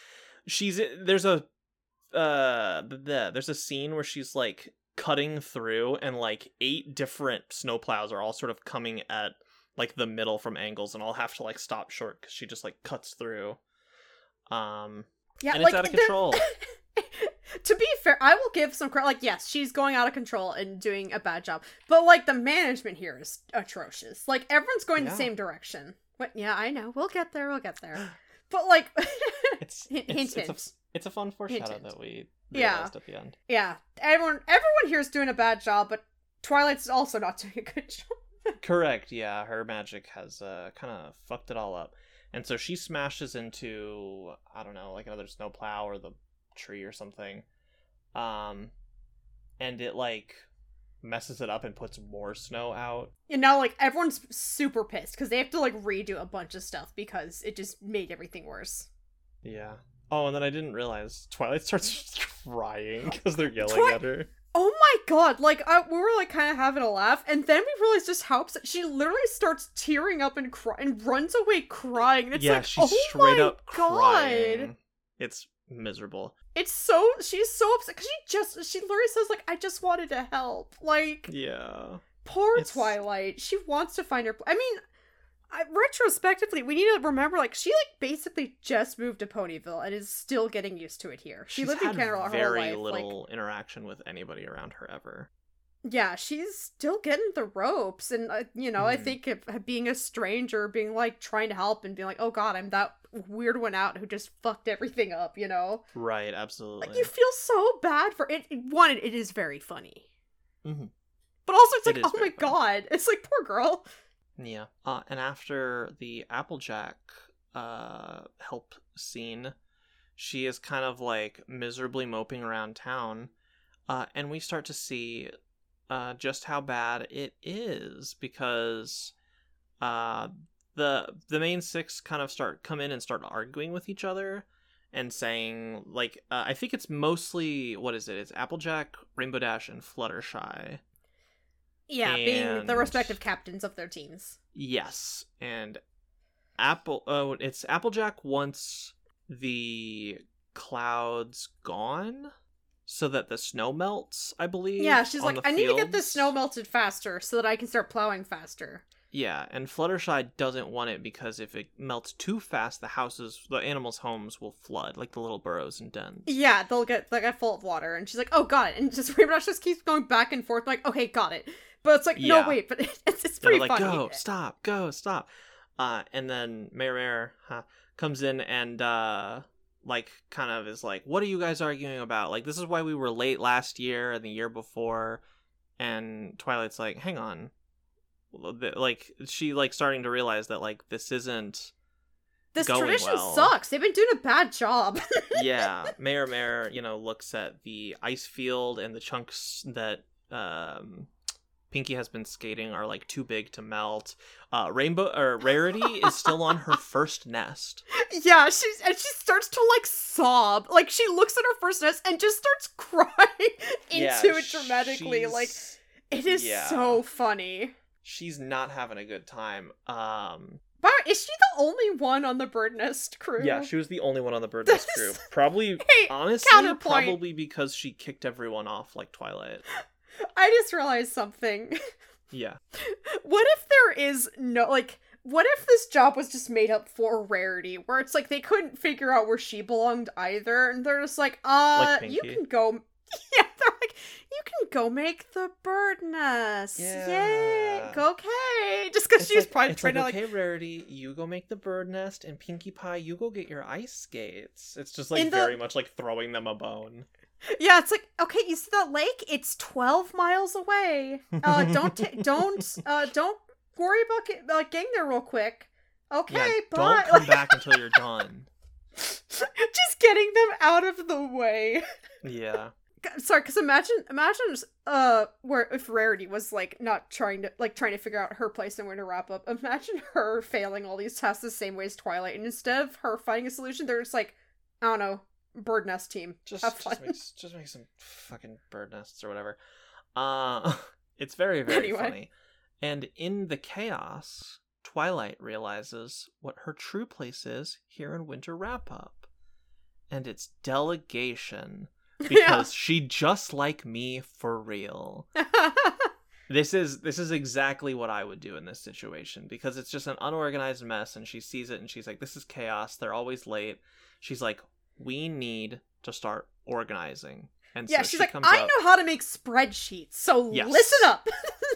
there's a scene where she's, like, cutting through, and, like, 8 different snowplows are all sort of coming at, like, the middle from angles, and all have to, like, stop short because she just, like, cuts through. And it's, like, out of control. To be fair, I will give some credit. Like, yes, she's going out of control and doing a bad job. But, like, the management here is atrocious. Like, everyone's going the same direction. But, yeah, I know. We'll get there. But, like... hint. It's a fun foreshadow that we realized at the end. Yeah. Everyone here is doing a bad job, but Twilight's also not doing a good job. Correct, yeah. Her magic has kind of fucked it all up. And so she smashes into, I don't know, like, another snowplow or the tree or something, and it, like, messes it up and puts more snow out, and now, like, everyone's super pissed because they have to, like, redo a bunch of stuff because it just made everything worse. And then I didn't realize Twilight starts crying because they're yelling at her. Oh my god, like, we were, like, kind of having a laugh, and then we realized just how upset she literally starts tearing up and runs away crying, and it's she's straight up crying. It's miserable. She's so upset because she literally says, like, I just wanted to help. Like, Twilight, she wants to find her. I mean, retrospectively, we need to remember, like, she, like, basically just moved to Ponyville and is still getting used to it here. She's lived in Canterlot her whole life. Very little, like, interaction with anybody around her ever. Yeah, she's still getting the ropes, and I think being a stranger, being, like, trying to help and being like, oh god, I'm that weird one out who just fucked everything up, you know? Right, absolutely. Like, you feel so bad for it. One, it is very funny, mm-hmm. but also it's like, oh my god, it's like, poor girl. Yeah, and after the Applejack help scene, she is kind of, like, miserably moping around town, and we start to see. Just how bad it is, because the main 6 kind of come in and start arguing with each other and saying, like, I think it's mostly, what is it? It's Applejack, Rainbow Dash, and Fluttershy. Yeah, being the respective captains of their teams. Yes, and it's Applejack wants the clouds gone. So that the snow melts, I believe. Yeah, she's like, I need to get the snow melted faster so that I can start plowing faster. Yeah, and Fluttershy doesn't want it because if it melts too fast, the animals' homes will flood, like the little burrows and dens. Yeah, they'll get full of water. And she's like, oh, got it. And just Rainbow Dash just keeps going back and forth, like, okay, got it. But it's like, no, wait, but it's pretty funny. They're like, go, stop. And then Mayor Mare comes in and like kind of is like, what are you guys arguing about? Like, this is why we were late last year and the year before. And Twilight's like, hang on. Like, she like starting to realize that like this isn't this going tradition well. Sucks. They've been doing a bad job. Yeah. Mayor Mare, you know, looks at the ice field and the chunks that Pinkie has been skating are like too big to melt. Rarity is still on her first nest. Yeah, she starts to like sob. Like she looks at her first nest and just starts crying into it dramatically. Like it is so funny. She's not having a good time. But is she the only one on the bird nest crew? Yeah, she was the only one on the bird nest crew. Probably, probably because she kicked everyone off like Twilight. I just realized something. Yeah. What if there is no, like, what if this job was just made up for Rarity, where it's like they couldn't figure out where she belonged either, and they're just like you can go, yeah, they're like, you can go make the bird nest. Yeah. Yay, okay. Just because she's like, probably trying like, to, like, okay, Rarity, you go make the bird nest, and Pinkie Pie, you go get your ice skates. It's just like very much like throwing them a bone. Yeah, it's like, okay, you see that lake? It's 12 miles away. Don't worry about getting there real quick. Okay, yeah, bye. Don't come back until you're done. Just getting them out of the way. Yeah. Sorry, because imagine where if Rarity was like not trying to figure out her place in Winter Wrap-Up. Imagine her failing all these tests the same way as Twilight, and instead of her finding a solution, they're just like, I don't know. Bird nest team. Just make some fucking bird nests or whatever. It's very, very funny. And in the chaos, Twilight realizes what her true place is here in Winter Wrap-Up. And it's delegation. Because she just like me for real. This is exactly what I would do in this situation, because it's just an unorganized mess, and she sees it and she's like, this is chaos. They're always late. She's like, we need to start organizing. And yeah, so she's like, I know how to make spreadsheets, so listen up.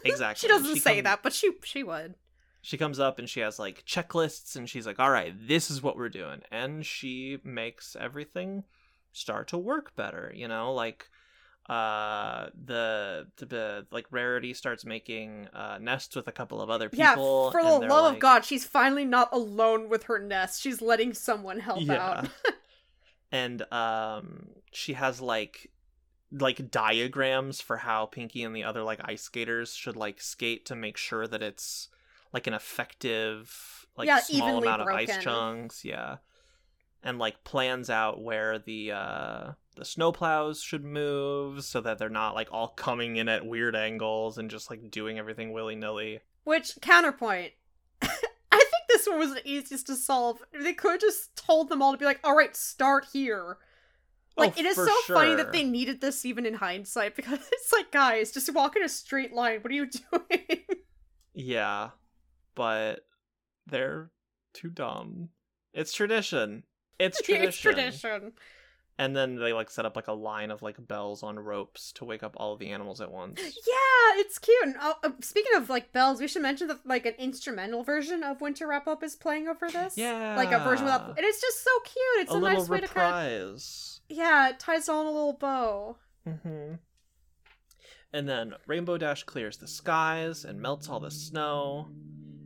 Exactly. She doesn't say that, but she would. She comes up and she has like checklists, and she's like, all right, this is what we're doing. And she makes everything start to work better, you know, like the like Rarity starts making nests with a couple of other people. Yeah, for the love of God, she's finally not alone with her nest. She's letting someone help out. And she has like diagrams for how Pinkie and the other like ice skaters should like skate to make sure that it's like an effective like small amount of ice chunks, and like plans out where the snowplows should move so that they're not like all coming in at weird angles and just like doing everything willy-nilly. Which, counterpoint. This one was the easiest to solve. They could have just told them all to be like, all right, start here. Like, it is so funny that they needed this even in hindsight, because it's like, guys, just walk in a straight line. What are you doing? Yeah, but they're too dumb. It's tradition. It's tradition. And then they like set up like a line of like bells on ropes to wake up all of the animals at once. Yeah, it's cute. And speaking of like bells, we should mention that like an instrumental version of Winter Wrap-Up is playing over this. Yeah, like a version without, and it's just so cute. It's a nice way to kind of, yeah, it ties on a little bow. Mm-hmm. And then Rainbow Dash clears the skies and melts all the snow.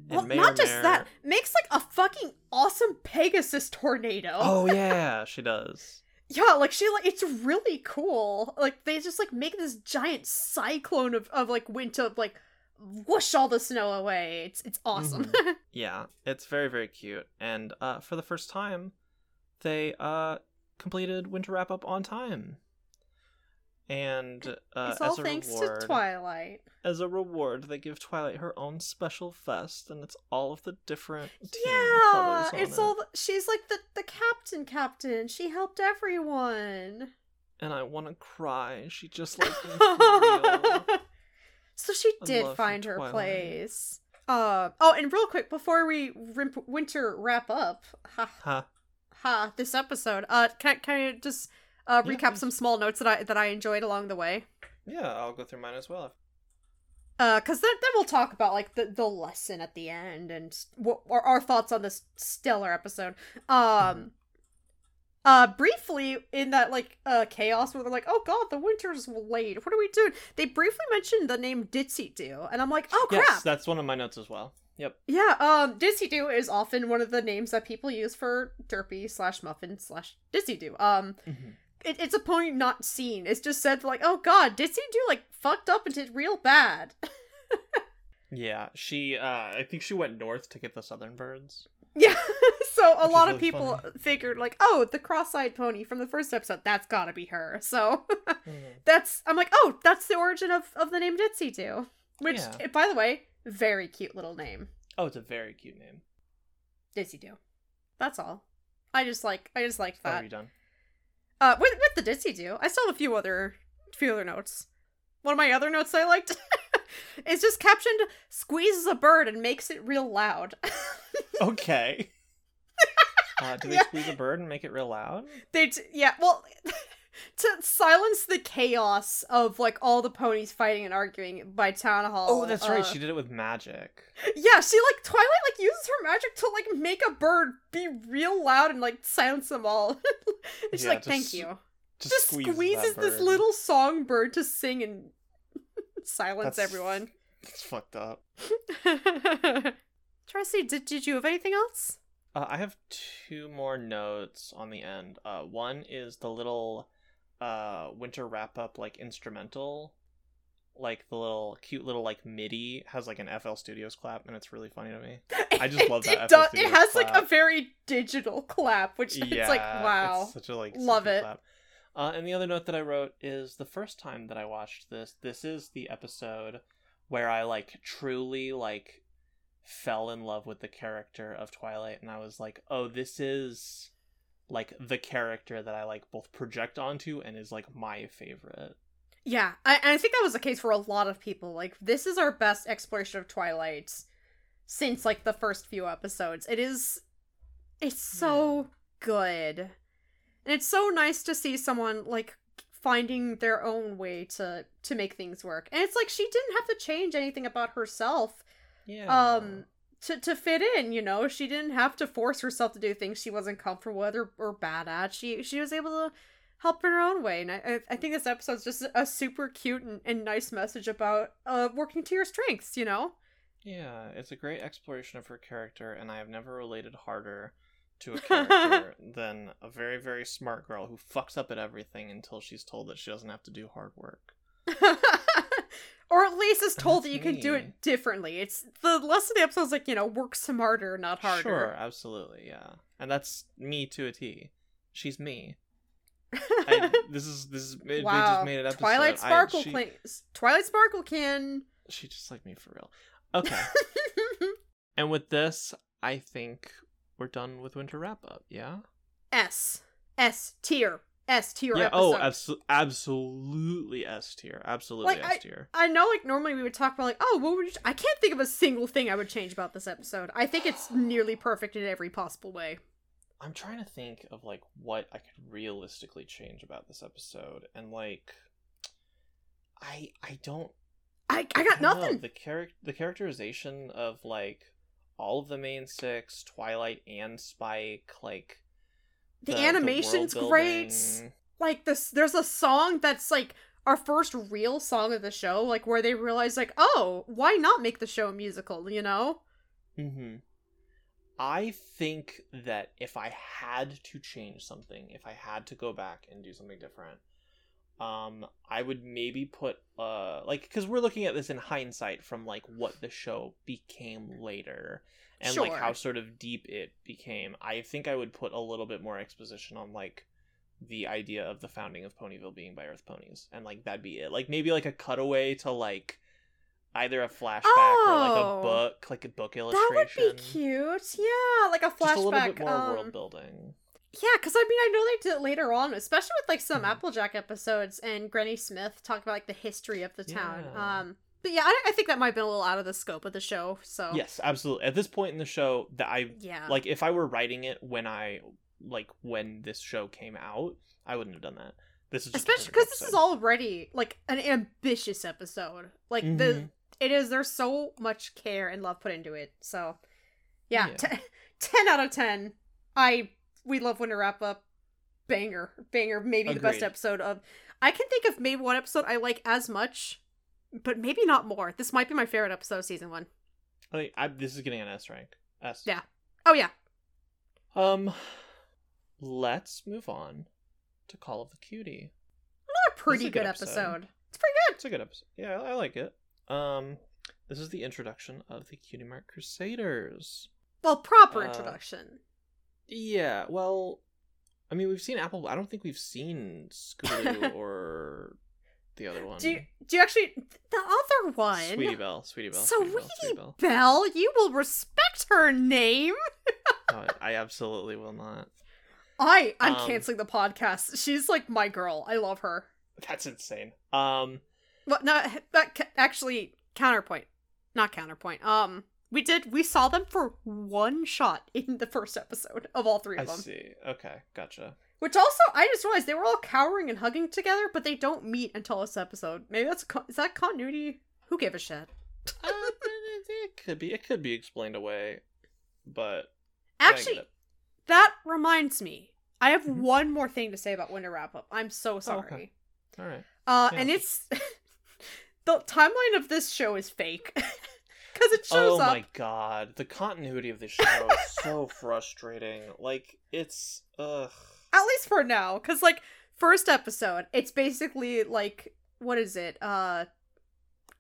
And well, not just that, makes like a fucking awesome Pegasus tornado. Oh yeah, she does. Yeah, like, she, like, it's really cool. Like, they just, like, make this giant cyclone of like, wind to, like, whoosh all the snow away. It's awesome. Mm-hmm. Yeah, it's very, very cute. And for the first time, they completed Winter Wrap-Up on time. And it's all thanks to Twilight. As a reward, they give Twilight her own special vest, and it's all of the different colors on it's it. She's like the captain. She helped everyone. And I want to cry. She just like me for real. So she did find her place. And real quick before we Winter Wrap Up, this episode. Can I just? Recap some small notes that I enjoyed along the way. Yeah, I'll go through mine as well. Because then we'll talk about like the lesson at the end and our thoughts on this stellar episode. briefly in that like chaos where they're like, oh god, the winter's late, what are we doing, they briefly mentioned the name Ditzy Doo, and I'm like, oh crap, yes, that's one of my notes as well. Yep. Yeah, Ditzy Doo is often one of the names that people use for Derpy slash Muffin slash Ditzy Doo. Mm-hmm. It's a pony not seen. It's just said like, oh god, Ditzy Doo like fucked up and did real bad. Yeah, she, I think she went north to get the southern birds. Yeah, so a lot of people figured like, oh, the cross-eyed pony from the first episode, that's gotta be her. So mm-hmm. I'm like, oh, that's the origin of the name Ditzy Doo. Which, yeah. By the way, very cute little name. Oh, it's a very cute name. Ditzy Doo. That's all. I just like that. Oh, are you done? With the Ditzy Doo, I still have a few other notes. One of my other notes I liked is just captioned, squeezes a bird and makes it real loud. Okay. Do they squeeze a bird and make it real loud? Well... to silence the chaos of like all the ponies fighting and arguing by town hall. Oh, that's right. She did it with magic. Yeah, she like Twilight like uses her magic to like make a bird be real loud and like silence them all. And she's like, "Thank you." Just squeezes this little songbird to sing and silence everyone. It's fucked up. Tracy, did you have anything else? I have two more notes on the end. One is the little. Winter Wrap-Up like instrumental, like the little cute little like MIDI has like an FL Studios clap, and it's really funny to me. I just love that. It has clap. Like a very digital clap, which it's like, wow, it's such a like love it. Clap. And the other note that I wrote is the first time that I watched this. This is the episode where I like truly like fell in love with the character of Twilight, and I was like, oh, this is. Like the character that I like both project onto and is like my favorite. Yeah, I think that was the case for a lot of people. Like this is our best exploration of Twilight since like the first few episodes. It's so good, and it's so nice to see someone like finding their own way to make things work. And it's like she didn't have to change anything about herself. Yeah. To fit in, you know, she didn't have to force herself to do things she wasn't comfortable with or bad at. She was able to help in her own way, and I think this episode's just a super cute and nice message about working to your strengths, you know? Yeah, it's a great exploration of her character, and I have never related harder to a character than a very, very smart girl who fucks up at everything until she's told that she doesn't have to do hard work. Or at least is told that you can do it differently. It's the lesson of the episode is like, you know, work smarter, not harder. Sure, absolutely, yeah. And that's me to a T. She's me. This is it, wow. They just made an episode. Twilight Sparkle Twilight Sparkle can. She's just like me for real. Okay. And with this, I think we're done with Winter Wrap-Up. Yeah. S tier yeah, episode. Oh, absolutely S tier. Absolutely like, S tier. I know, like, normally we would talk about, like, oh, what would you... I can't think of a single thing I would change about this episode. I think it's nearly perfect in every possible way. I'm trying to think of, like, what I could realistically change about this episode. And, like, I don't... I got nothing! Know. The characterization of, like, all of the main six, Twilight and Spike, like... The animation's great. Like this, there's a song that's like our first real song of the show, like where they realize like, oh, why not make the show a musical, you know? Mm-hmm. I think that if I had to change something, if I had to go back and do something different, I would maybe put like, because we're looking at this in hindsight from like what the show became later. And, sure. Like, how sort of deep it became. I think I would put a little bit more exposition on, like, the idea of the founding of Ponyville being by Earth Ponies. And, like, that'd be it. Like, maybe, like, a cutaway to, like, either a flashback or, like, a book. Like, a book illustration. That would be cute. Yeah, like a flashback. Just a little bit more world building. Yeah, because, I mean, I know they did it later on, especially with, like, some Applejack episodes. And Granny Smith talked about, like, the history of the town. Yeah. But yeah, I think that might have been a little out of the scope of the show, so... Yes, absolutely. At this point in the show, that I... Yeah. Like, if I were writing it when this show came out, I wouldn't have done that. This is just especially because this is already, like, an ambitious episode. Like, mm-hmm. There's so much care and love put into it, so... Yeah, 10 out of 10. We love Winter Wrap-Up. banger. Maybe Agreed. The best episode of. I can think of maybe one episode I like as much, but maybe not more. This might be my favorite episode of season one. I think this is getting an S rank. S. Yeah. Oh yeah. Let's move on to Call of the Cutie. Another pretty good episode. It's pretty good. It's a good episode. Yeah, I like it. This is the introduction of the Cutie Mark Crusaders. Well, proper introduction. Yeah. Well, I mean, we've seen Apple. I don't think we've seen Scootaloo or the other one. Do you actually the other one? Sweetie Belle. Sweetie Belle. You will respect her name. No, I absolutely will not. I'm canceling the podcast. She's like my girl. I love her. That's insane. Well, no, actually, counterpoint. Not counterpoint. We saw them for one shot in the first episode of all three of them. I see. Okay, gotcha. Which also, I just realized they were all cowering and hugging together, but they don't meet until this episode. Maybe is that continuity? Who gave a shit? It could be explained away, but actually, that reminds me. I have one more thing to say about Winter Wrap-Up. I'm so sorry. Oh, okay. All right. Yeah. And it's the timeline of this show is fake. Because it shows up. Oh my god. The continuity of this show is so frustrating. Like, it's... Ugh. At least for now. Because, like, first episode, it's basically, like... What is it?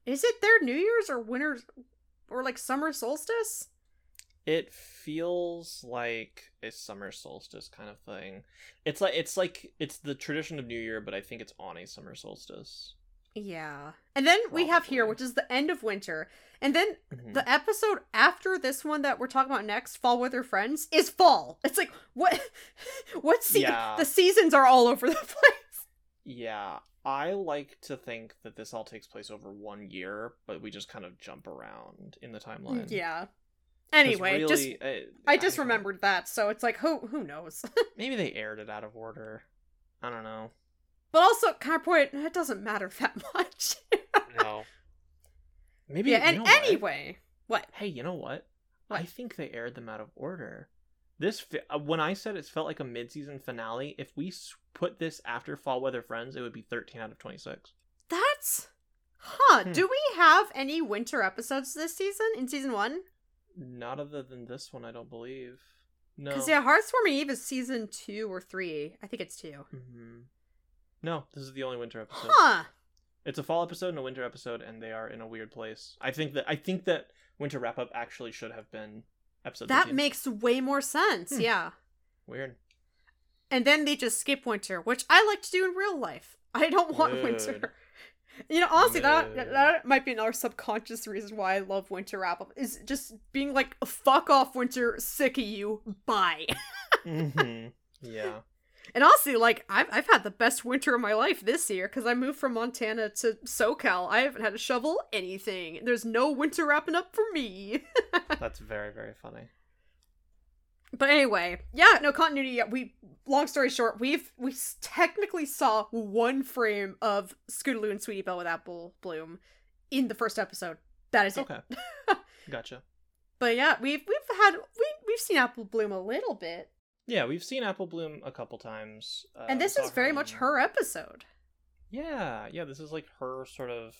Is it their New Year's or winter... Or, like, summer solstice? It feels like a summer solstice kind of thing. It's like... It's the tradition of New Year, but I think it's on a summer solstice. Yeah. And then we have here, which is the end of winter. And then the episode after this one that we're talking about next, Fall with Her Friends, is fall. It's like, what season? Yeah. The seasons are all over the place. Yeah. I like to think that this all takes place over 1 year, but we just kind of jump around in the timeline. Yeah. Anyway, really, I remembered that. So it's like, who knows? Maybe they aired it out of order. I don't know. But also, counterpoint, it doesn't matter that much. No. Maybe. Yeah, and anyway. What? Hey, you know what? I think they aired them out of order. When I said it felt like a mid-season finale, if we put this after Fall Weather Friends, it would be 13 out of 26. That's... Huh. Hmm. Do we have any winter episodes this season, in season one? Not other than this one, I don't believe. No. Because, yeah, Hearth's Warming Eve is season 2 or 3. I think it's 2. Mm-hmm. No, this is the only winter episode. Huh. It's a fall episode and a winter episode, and they are in a weird place. I think that Winter Wrap-Up actually should have been episode 13. That makes way more sense, yeah. Weird. And then they just skip winter, which I like to do in real life. I don't want winter. You know, honestly, that might be another subconscious reason why I love Winter Wrap-Up, is just being like, fuck off winter, sick of you, bye. Yeah. And honestly, like, I've had the best winter of my life this year because I moved from Montana to SoCal. I haven't had to shovel anything. There's no winter wrapping up for me. That's very, very funny. But anyway, yeah, no continuity. Long story short, we technically saw one frame of Scootaloo and Sweetie Belle with Apple Bloom in the first episode. That is okay. Gotcha. But yeah, we've seen Apple Bloom a little bit. Yeah, we've seen Apple Bloom a couple times. And this is very much her episode. Yeah, this is like her sort of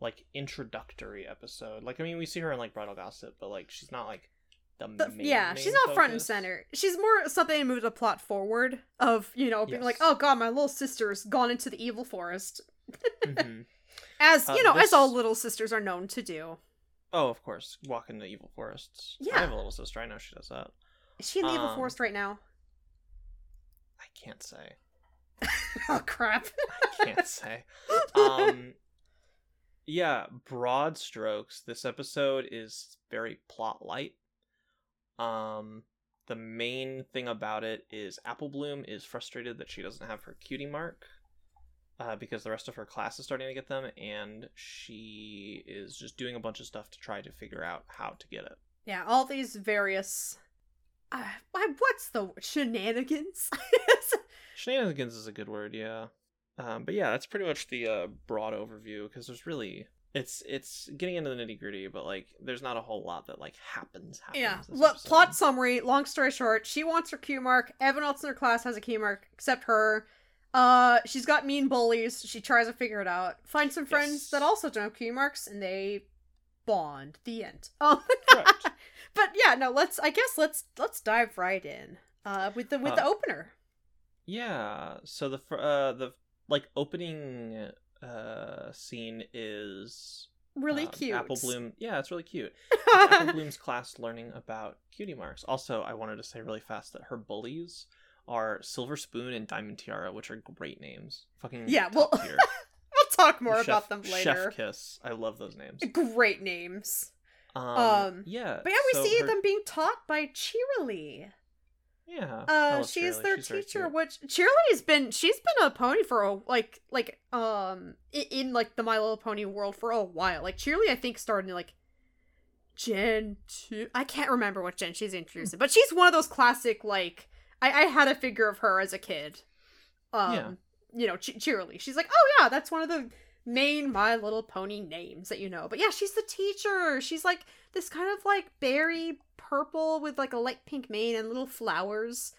like introductory episode. Like, I mean, we see her in like Bridal Gossip, but like she's not like the main she's not focus. Front and center. She's more something to move the plot forward of, you know, being like, oh god, my little sister's gone into the evil forest. As, you know, as all little sisters are known to do. Oh, of course. Walk into evil forests. Yeah. I have a little sister. I know she does that. Is she in the evil forest right now? I can't say. Oh, crap. I can't say. Yeah, broad strokes. This episode is very plot light. The main thing about it is Apple Bloom is frustrated that she doesn't have her cutie mark because the rest of her class is starting to get them, and she is just doing a bunch of stuff to try to figure out how to get it. Yeah, all these various... what's the shenanigans? Shenanigans is a good word, yeah. But yeah, that's pretty much the broad overview, because there's really It's getting into the nitty gritty, but like there's not a whole lot that like happens. Yeah. Look, plot summary. Long story short, she wants her Q mark. Everyone else in her class has a Q mark except her. She's got mean bullies. She tries to figure it out. Finds some friends that also don't have Q marks, and they bond. The end. Correct. But yeah, no. Let's dive right in. With the opener. Yeah. So the opening. Scene is really cute. Apple Bloom. Yeah, it's really cute. Apple Bloom's class learning about cutie marks. Also, I wanted to say really fast that her bullies are Silver Spoon and Diamond Tiara, which are great names. Fucking yeah. Well, we'll talk more about them later. Chef Kiss. I love those names. Great names. Yeah. But yeah, we see them being taught by Cheerilee. Yeah. She's their teacher, which Cheerilee's been a pony for a in the My Little Pony world for a while. Like Cheerilee I think started in like Gen 2. I can't remember what gen she's introduced in, but she's one of those classic like I had a figure of her as a kid. You know, Cheerilee. She's like, "Oh yeah, that's one of the main My Little Pony names that you know." But yeah, she's the teacher. She's like this kind of like berry purple with like a light pink mane and little flowers.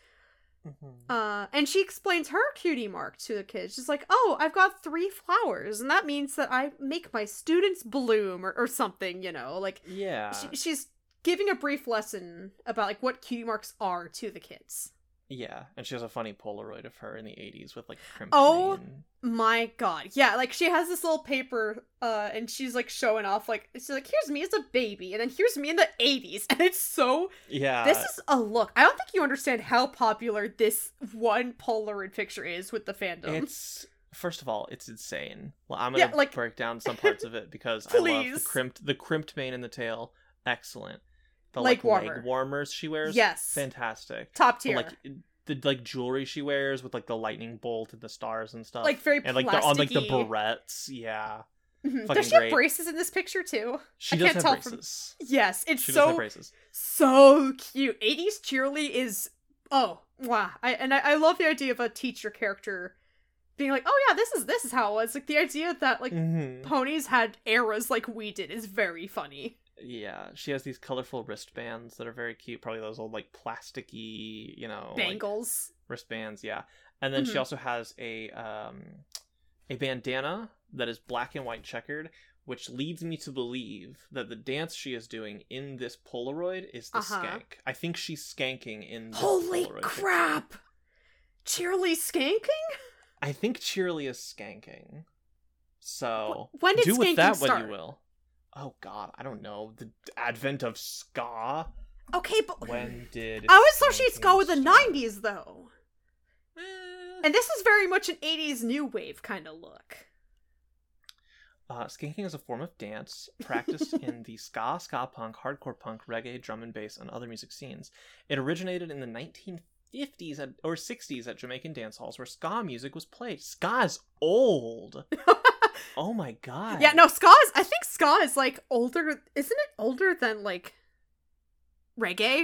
Mm-hmm. And she explains her cutie mark to the kids. She's like, "Oh, I've got 3 flowers, and that means that I make my students bloom or something." You know, like yeah, she's giving a brief lesson about like what cutie marks are to the kids. Yeah, and she has a funny Polaroid of her in the 80s with, like, crimp. Oh, my God. Yeah, like, she has this little paper, and she's, like, showing off, like, she's like, here's me as a baby, and then here's me in the 80s, and it's so... Yeah. This is a look. I don't think you understand how popular this one Polaroid picture is with the fandom. It's... First of all, it's insane. Well, I'm gonna break down some parts of it, because I love the crimped mane and the tail. Excellent. The, leg warmers she wears, yes, fantastic, top tier. But, like the jewelry she wears with like the lightning bolt and the stars and stuff, like very and like plasticky. On like the barrettes, yeah. Mm-hmm. Does she have braces in this picture too? She does have braces. Yes, it's so cute. 80s Cheerilee is wow, I love the idea of a teacher character being like, oh yeah, this is how it was. Like the idea that like mm-hmm. ponies had eras like we did is very funny. Yeah, she has these colorful wristbands that are very cute. Probably those old, like, plasticky, you know... Bangles. Like, wristbands, yeah. And then mm-hmm. she also has a bandana that is black and white checkered, which leads me to believe that the dance she is doing in this Polaroid is the skank. I think she's skanking in this Polaroid. Holy crap! Cheerilee skanking? I think Cheerilee is skanking. So, when did do with that start? What you will. Oh God, I don't know. The advent of ska. Okay, but when did I always associate ska with the 90s though? And this is very much an 80s new wave kind of look. Skanking is a form of dance practiced in the ska punk, hardcore punk, reggae, drum and bass, and other music scenes. It originated in the 1950s or 60s at Jamaican dance halls where ska music was played. Ska is old. Oh my God. Yeah, no, ska is like older, isn't it older than like reggae?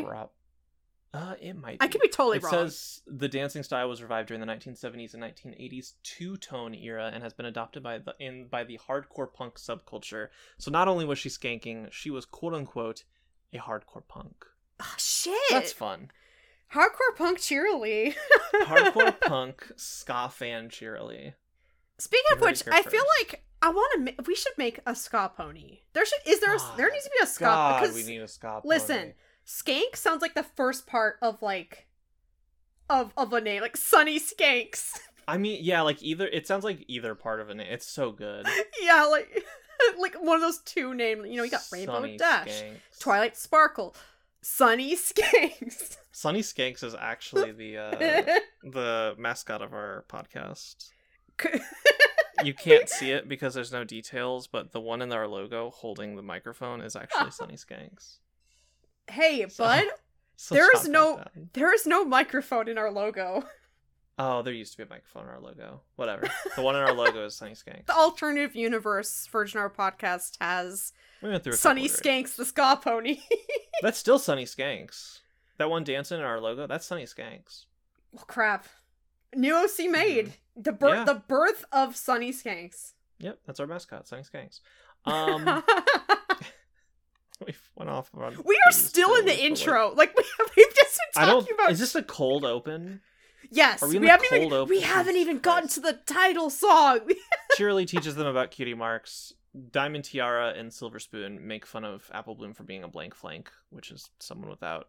It might be. I could be totally wrong. It says the dancing style was revived during the 1970s and 1980s two-tone era and has been adopted by the hardcore punk subculture. So not only was she skanking, she was quote unquote a hardcore punk. Oh shit. That's fun. Hardcore punk Cheerilee. Hardcore punk ska fan Cheerilee. Speaking of which, I feel like we should make a ska pony. There needs to be a ska. God, because, we need a ska pony. Listen, skank sounds like the first part of like, of a name, like Sunny Skanks. I mean, yeah, like it sounds like either part of a name. It's so good. Yeah, like one of those two names. You know, you got Rainbow Dash, Skanks. Twilight Sparkle. Sunny Skanks. Sunny Skanks is actually the mascot of our podcast. You can't see it because there's no details, but the one in our logo holding the microphone is actually Sunny Skanks. Hey, bud, there is no microphone in our logo. Oh, there used to be a microphone in our logo. Whatever. The one in our logo is Sunny Skanks. The alternative universe version of our podcast has Sunny Skanks, the ska pony. That's still Sunny Skanks. That one dancing in our logo, that's Sunny Skanks. Well, crap. New OC made the birth of Sunny Skanks. Yep, that's our mascot, Sunny Skanks. We've went off on. We are still in the intro. Like we've just been talking about. Is this a cold open? Yes. Are we haven't even gotten to the title song. Cheerilee teaches them about cutie marks. Diamond Tiara and Silver Spoon make fun of Apple Bloom for being a blank flank, which is someone without.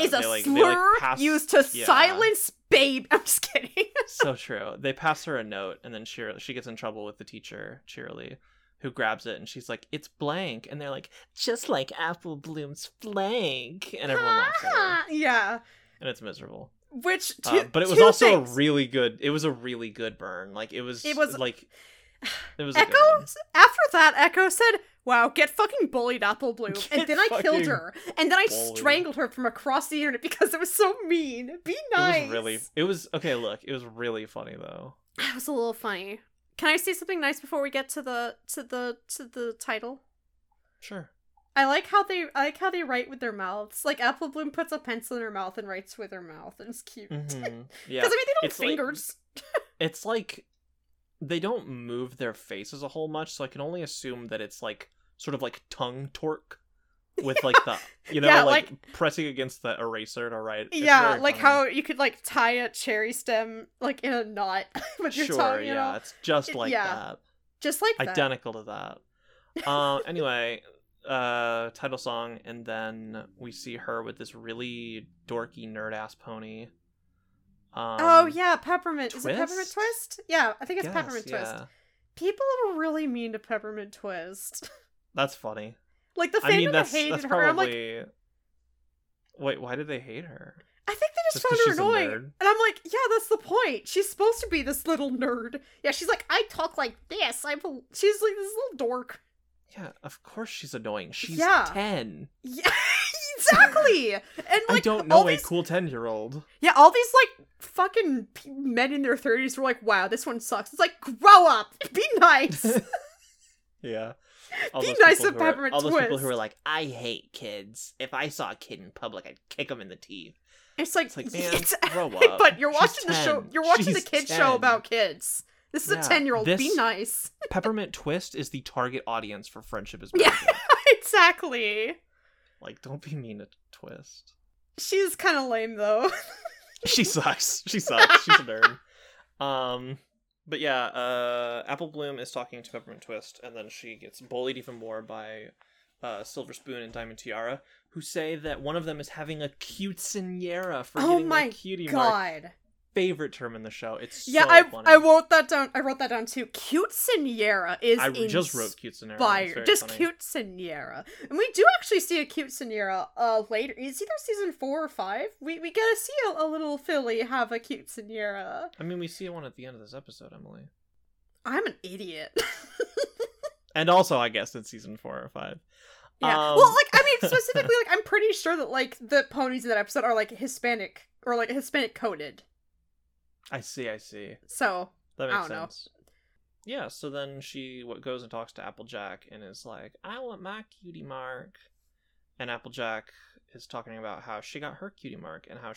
Is a slur used to silence babe. I'm just kidding. So true. They pass her a note, and then she gets in trouble with the teacher, Cheerilee, who grabs it, and she's like, "It's blank," and they're like, "Just like Apple Bloom's flank," and everyone laughs at her. Yeah, and it's miserable. Which, but it was also a really good. It was a really good burn. Like it was like. It was Echo, after that, Echo said, "Wow, get fucking bullied, Apple Bloom." And then I killed her. And then I strangled her from across the internet because it was so mean. Be nice. It was really funny though. It was a little funny. Can I say something nice before we get to the title? Sure. I like how they write with their mouths. Like Apple Bloom puts a pencil in her mouth and writes with her mouth, and it's cute. Mm-hmm. Yeah. Because I mean, they don't have fingers. It's like they don't move their faces a whole much, so I can only assume that it's like sort of like tongue torque with like the pressing against the eraser to write. It's like funny. How you could like tie a cherry stem like in a knot with your tongue. You know? It's just like that. Just like that. Identical to that. Anyway, title song, and then we see her with this really dorky nerd ass pony. Peppermint. Twist? Is it Peppermint Twist? Yeah, I think it's Peppermint Twist. People were really mean to Peppermint Twist. That's funny. Like, the fandom that hated her, probably... I'm like... Wait, why did they hate her? I think they just found her annoying. And I'm like, yeah, that's the point. She's supposed to be this little nerd. Yeah, she's like, I talk like this. She's like this little dork. Yeah, of course she's annoying. She's 10. Yeah. Exactly, and like I don't know a cool 10-year-old. Yeah, all these like fucking men in their 30s were like, "Wow, this one sucks." It's like, grow up, be nice. Yeah, be nice to Peppermint Twist. All those people who were like, "I hate kids. If I saw a kid in public, I'd kick them in the teeth." It's like man, grow up. But you're watching the show. You're watching the kid show about kids. This is a 10-year-old. Be nice. Peppermint Twist is the target audience for Friendship is Magic. Yeah, exactly. Like, don't be mean to Twist. She's kind of lame, though. She sucks. She's a nerd. But yeah, Apple Bloom is talking to Peppermint Twist, and then she gets bullied even more by Silver Spoon and Diamond Tiara, who say that one of them is having a cutesiniera for getting the cutie mark. Favorite term in the show. It's so funny. I wrote that down. I wrote that down too. Cutesiniera is just wrote cutesiniera. Just funny. Cutesiniera, and we do actually see a cutesiniera later. It's either season 4 or 5. We gotta see a little filly have a cutesiniera. I mean, we see one at the end of this episode, Emily. I'm an idiot. And also, I guess in season 4 or 5. Yeah. Well, like I mean, specifically, like I'm pretty sure that like the ponies in that episode are like Hispanic or like Hispanic coded. I see. So, that makes sense. Yeah, so then she goes and talks to Applejack and is like, I want my cutie mark. And Applejack is talking about how she got her cutie mark and how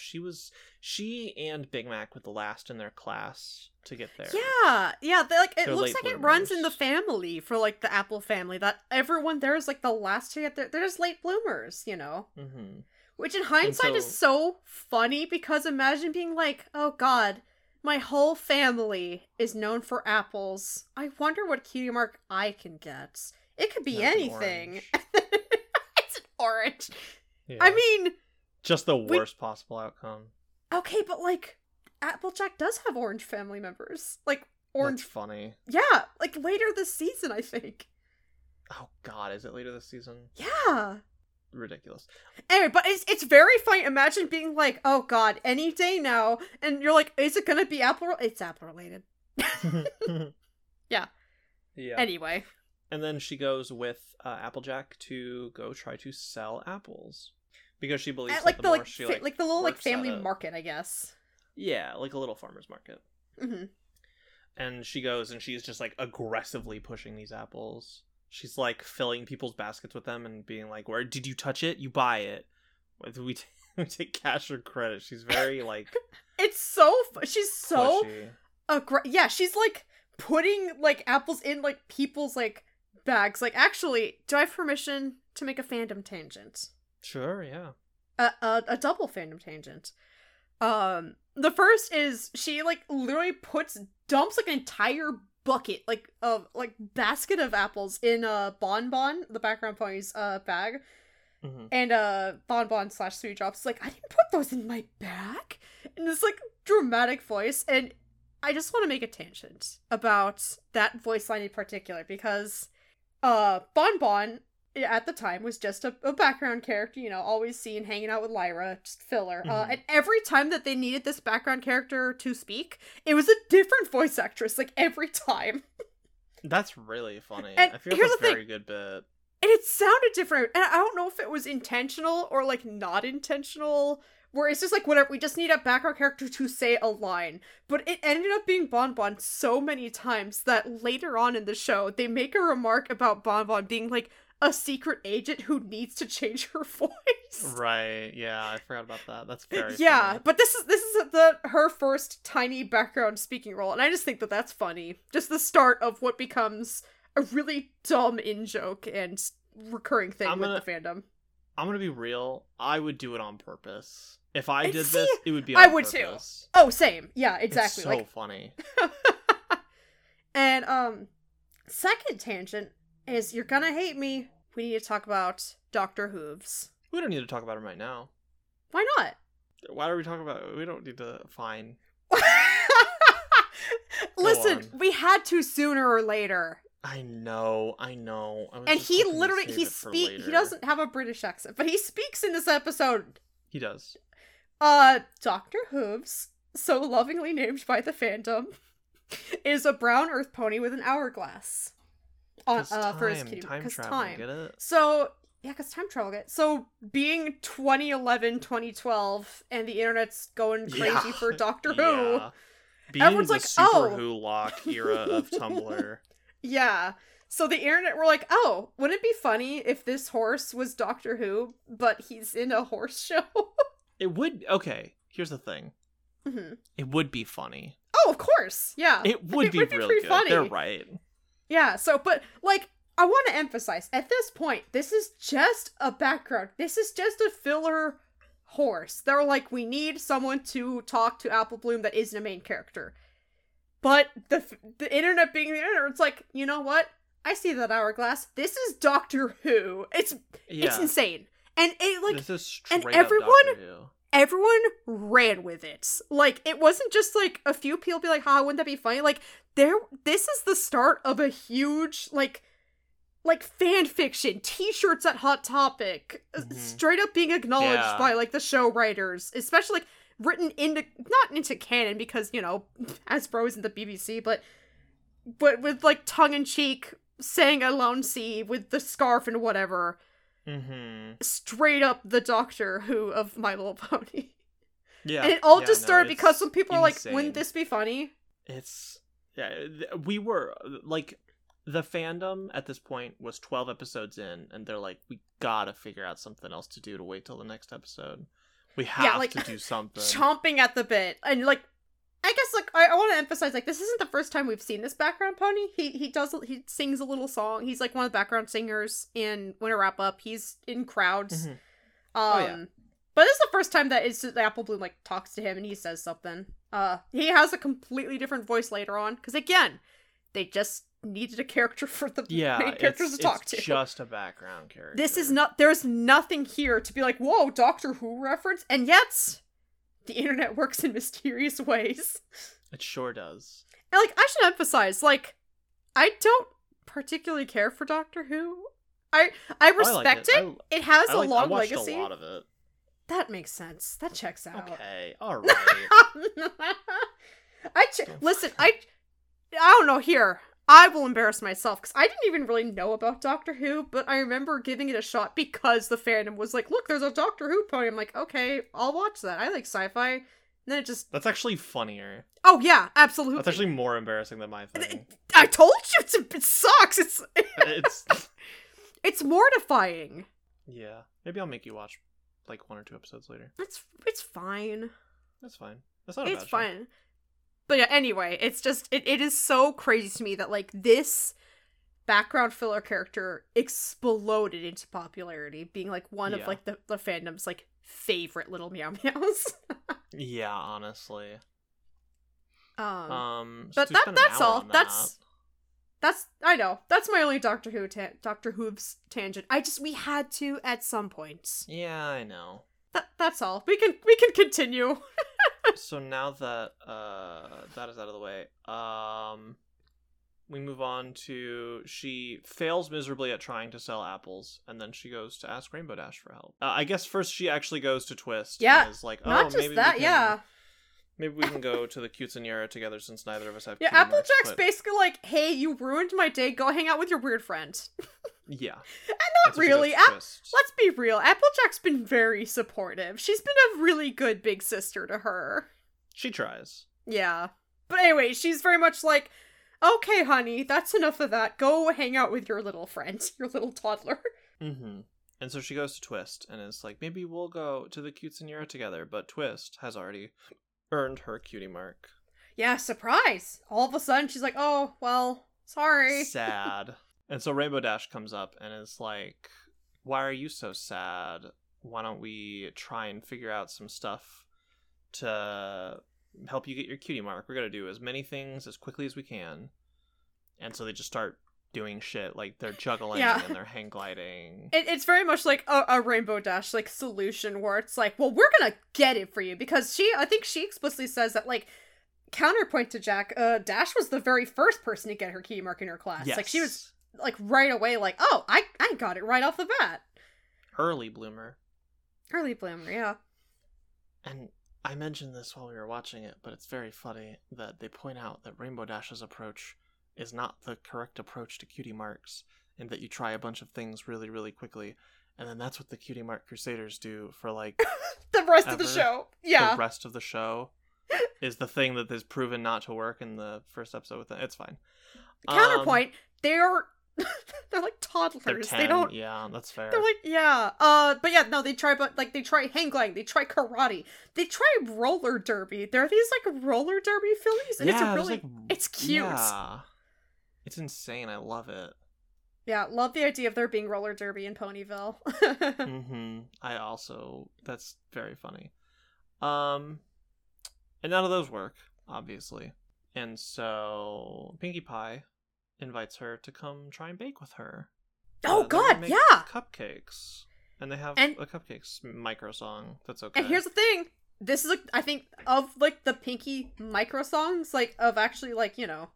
she and Big Mac were the last in their class to get there. Yeah, yeah. It looks like it runs in the family for, like, the Apple family, that everyone there is, like, the last to get there. They're just late bloomers, you know? Mm-hmm. Which, in hindsight, is so funny because imagine being like, oh, God. My whole family is known for apples. I wonder what cutie mark I can get. It could be anything. It's an orange. Yeah. I mean... Just the worst possible outcome. Okay, but like, Applejack does have orange family members. Like, orange... That's funny. Yeah, like later this season, I think. Oh God, is it later this season? Yeah. Ridiculous. Anyway, but it's very funny. Imagine being like, oh God, any day now, and you're like, is it gonna be apple? It's apple related. yeah. Anyway, and then she goes with Applejack to go try to sell apples because she believes like the she, like the little like family market, I guess. Yeah, like a little farmer's market. Mm-hmm. And she goes and she's just like aggressively pushing these apples. She's, like, filling people's baskets with them and being like, where did you touch it? You buy it. We take cash or credit. She's very, like... It's so... She's so... Yeah, she's, like, putting, like, apples in, like, people's, like, bags. Like, actually, do I have permission to make a fandom tangent? Sure, yeah. A double fandom tangent. The first is she, like, literally dumps, like, an entire bucket, like, of, like, basket of apples in, Bon Bon, the background pony's, bag. Mm-hmm. And, Bon Bon / Sweet Drops is like, I didn't put those in my bag! In this, like, dramatic voice, and I just want to make a tangent about that voice line in particular, because, Bon Bon, at the time, was just a background character, you know, always seen hanging out with Lyra, just filler. Mm-hmm. And every time that they needed this background character to speak, it was a different voice actress, like, every time. That's really funny. And I feel like that's a very good bit. And it sounded different, and I don't know if it was intentional or, like, not intentional, where it's just like, whatever, we just need a background character to say a line. But it ended up being Bon Bon so many times that later on in the show, they make a remark about Bon Bon being, like, a secret agent who needs to change her voice. Right, yeah, I forgot about that. That's very funny. But this is her first tiny background speaking role, and I just think that that's funny. Just the start of what becomes a really dumb in-joke and recurring thing with the fandom. I'm gonna be real. I would do it on purpose. If I did this, it would be on purpose. I would too. Oh, same. Yeah, exactly. It's so funny. And, second tangent is, you're gonna hate me, we need to talk about Dr. Hooves. We don't need to talk about him right now. Why not? Why are we talking about it? We don't need to... Fine. Listen, we had to sooner or later. I know. And he literally, he doesn't have a British accent, but he speaks in this episode. He does. Dr. Hooves, so lovingly named by the fandom, is a brown earth pony with an hourglass. For his kitty. Because time. Get it? So, yeah, because time travel. So, being 2011, 2012, and the internet's going crazy for Doctor Who, being everyone's like, super Who lock era of Tumblr. Yeah, so the internet were like, oh, wouldn't it be funny if this horse was Doctor Who, but he's in a horse show? It would, okay, here's the thing. Mm-hmm. It would be funny. Oh, of course, yeah. It would be really good, funny. They're right. Yeah, so, but, like, I want to emphasize, at this point, this is just a background. This is just a filler horse. They're like, we need someone to talk to Apple Bloom that isn't a main character. But the internet being the internet, it's like, you know what? I see that hourglass. This is Doctor Who. It's insane. And it, like, this is straight up Doctor Who. Everyone ran with it. Like, it wasn't just like a few people be like, "Ha, wouldn't that be funny?" Like, this is the start of a huge like fan fiction, t-shirts at Hot Topic, straight up being acknowledged by like the show writers, especially like. Written into, not into canon, because, you know, Hasbro isn't the BBC, but with, like, tongue-in-cheek, saying a lone sea with the scarf and whatever. Mm-hmm. Straight up the Doctor Who of My Little Pony. Yeah. And it all just started because some people are like, wouldn't this be funny? We were, like, the fandom at this point was 12 episodes in, and they're like, we gotta figure out something else to do to wait till the next episode. We have to do something. Chomping at the bit. And, like, I guess, like, I want to emphasize, like, this isn't the first time we've seen this background pony. He sings a little song. He's, like, one of the background singers in Winter Wrap-Up. He's in crowds. Mm-hmm. But this is the first time that it's just, Apple Bloom, like, talks to him and he says something. He has a completely different voice later on. Because, again, they just needed a character for the main characters to talk to. It's just a background character. This is not... There's nothing here to be like, whoa, Doctor Who reference? And yet, the internet works in mysterious ways. It sure does. And, like, I should emphasize, like, I don't particularly care for Doctor Who. I respect it. It has a long legacy. I watched a lot of it. That makes sense. That checks out. Okay, alright. Listen, I don't know here. I will embarrass myself, because I didn't even really know about Doctor Who, but I remember giving it a shot because the fandom was like, look, there's a Doctor Who pony. I'm like, okay, I'll watch that. I like sci-fi. And then it just... That's actually funnier. Oh, yeah, absolutely. That's actually more embarrassing than my thing. I told you, it sucks. It's mortifying. Yeah. Maybe I'll make you watch, like, one or two episodes later. It's fine. That's fine. That's not a bad show. It's fine. But yeah, anyway, it's just, it is so crazy to me that, like, this background filler character exploded into popularity, being like one of like the fandom's like favorite little meow meows. Yeah, honestly. But that's all. That's I know. That's my only Dr. Hooves tangent. We had to at some point. Yeah, I know. That's all. We can continue. So now that that is out of the way, we move on to she fails miserably at trying to sell apples, and then she goes to ask Rainbow Dash for help. I guess first she actually goes to Twist. Yeah, and is like, oh, not just maybe that. We can, maybe we can go to the Cutesiniera together since neither of us have. Yeah, Applejack's basically like, hey, you ruined my day. Go hang out with your weird friend. Yeah. And not really. Let's be real. Applejack's been very supportive. She's been a really good big sister to her. She tries. Yeah. But anyway, she's very much like, okay, honey, that's enough of that. Go hang out with your little friend, your little toddler. Mm-hmm. And so she goes to Twist and is like, maybe we'll go to the Cutesiniera together. But Twist has already earned her cutie mark. Yeah, surprise! All of a sudden, she's like, oh, well, sorry. Sad. And so Rainbow Dash comes up and is like, why are you so sad? Why don't we try and figure out some stuff to help you get your cutie mark? We're going to do as many things as quickly as we can. And so they just start doing shit. Like, they're juggling and they're hang gliding. It's very much like a Rainbow Dash, like, solution where it's like, well, we're going to get it for you. Because I think she explicitly says that, like, counterpoint to Jack, Dash was the very first person to get her cutie mark in her class. Yes. Like, she was, like, right away, like, oh, I got it right off the bat. Early bloomer, yeah. And I mentioned this while we were watching it, but it's very funny that they point out that Rainbow Dash's approach is not the correct approach to cutie marks, and that you try a bunch of things really, really quickly, and then that's what the Cutie Mark Crusaders do for, like, the rest of the show. Yeah. The rest of the show is the thing that is proven not to work in the first episode with them. It's fine. Counterpoint... They're like toddlers. They're 10, they don't. Yeah, that's fair. They're like, yeah. But yeah, no, they try hang gliding, they try karate, they try roller derby. There are these like roller derby fillies, and yeah, it's cute. Yeah. It's insane. I love it. Yeah, love the idea of there being roller derby in Ponyville. Mm-hmm. That's very funny. And none of those work, obviously. And so Pinkie Pie invites her to come try and bake with her. Oh god, yeah! Cupcakes. And they have a cupcakes micro song. That's okay. And here's the thing. This is, I think, of, like, the Pinkie micro songs, like, of actually, like, you know,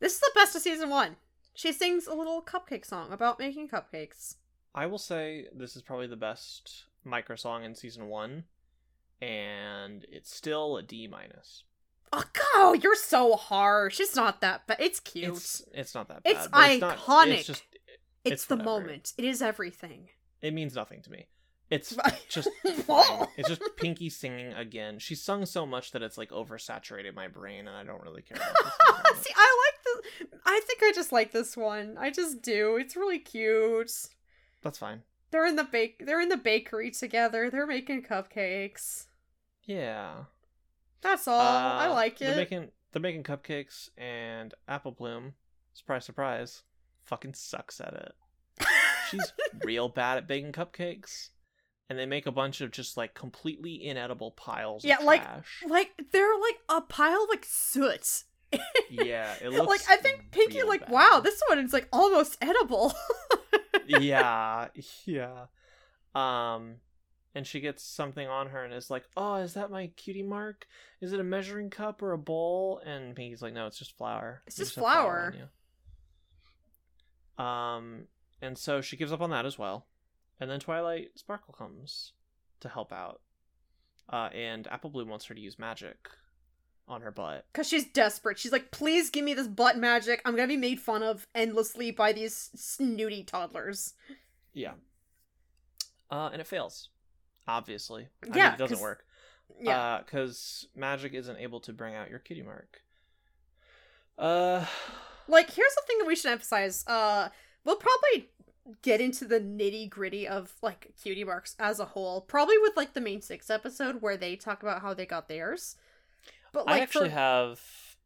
this is the best of season 1. She sings a little cupcake song about making cupcakes. I will say this is probably the best micro song in season 1, and it's still a D-. Oh, God, you're so harsh. It's not that bad. It's cute. It's not that bad. It's iconic. It's the whatever. Moment. It is everything. It means nothing to me. It's just fine. It's just Pinkie singing again. She sung so much that it's, like, oversaturated my brain, and I don't really care about this. See, I think I just like this one. I just do. It's really cute. That's fine. They're in the bakery together. They're making cupcakes. Yeah. That's all. I like it. They're making cupcakes, and Apple Bloom, surprise, surprise, fucking sucks at it. She's real bad at baking cupcakes, and they make a bunch of just, like, completely inedible piles of trash. Like they're like a pile of, like, soot. Yeah, it looks like, I think Pinkie, like, bad. Wow, this one is, like, almost edible. Yeah. And she gets something on her and is like, oh, is that my cutie mark? Is it a measuring cup or a bowl? And Pinkie's like, no, it's just flour. It's just flour. And so she gives up on that as well. And then Twilight Sparkle comes to help out. And Apple Bloom wants her to use magic on her butt. Because she's desperate. She's like, please give me this butt magic. I'm going to be made fun of endlessly by these snooty toddlers. Yeah. And it fails. Obviously. Yeah, I mean, it doesn't work. Yeah. Because magic isn't able to bring out your cutie mark. Like, here's the thing that we should emphasize. We'll probably get into the nitty-gritty of, like, cutie marks as a whole. Probably with, like, the main 6 episode where they talk about how they got theirs. But, like, I actually have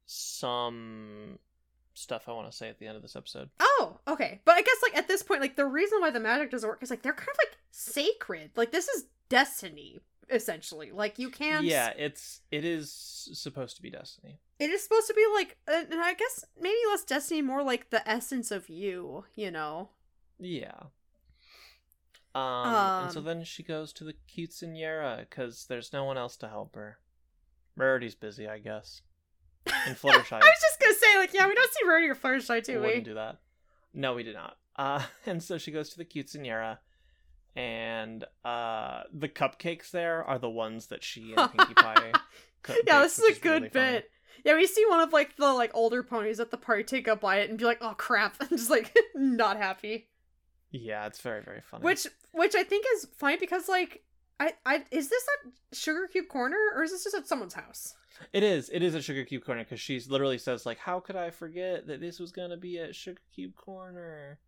some stuff I want to say at the end of this episode. Oh, okay. But I guess, like, at this point, like, the reason why the magic doesn't work is, like, they're kind of, like, sacred. Like, this is destiny, essentially. Like, you can't... Yeah, it is supposed to be destiny. It is supposed to be, like, and I guess maybe less destiny, more, like, the essence of you, you know? Yeah. And so then she goes to the quinceañera, because there's no one else to help her. Rarity's busy, I guess. And Fluttershy. I was just gonna say, like, yeah, we don't see Rarity or Fluttershy, do we? We wouldn't do that. No, we did not. And so she goes to the quinceañera, and the cupcakes there are the ones that she and Pinkie Pie cooked. Yeah, this is a good really bit. Fun. Yeah, we see one of, like, the, like, older ponies at the party take a bite and be like, oh, crap. And just, like, not happy. Yeah, it's very, very funny. Which I think is funny because, like, I is this at Sugar Cube Corner, or is this just at someone's house? It is at Sugar Cube Corner, because she literally says, like, how could I forget that this was going to be at Sugar Cube Corner?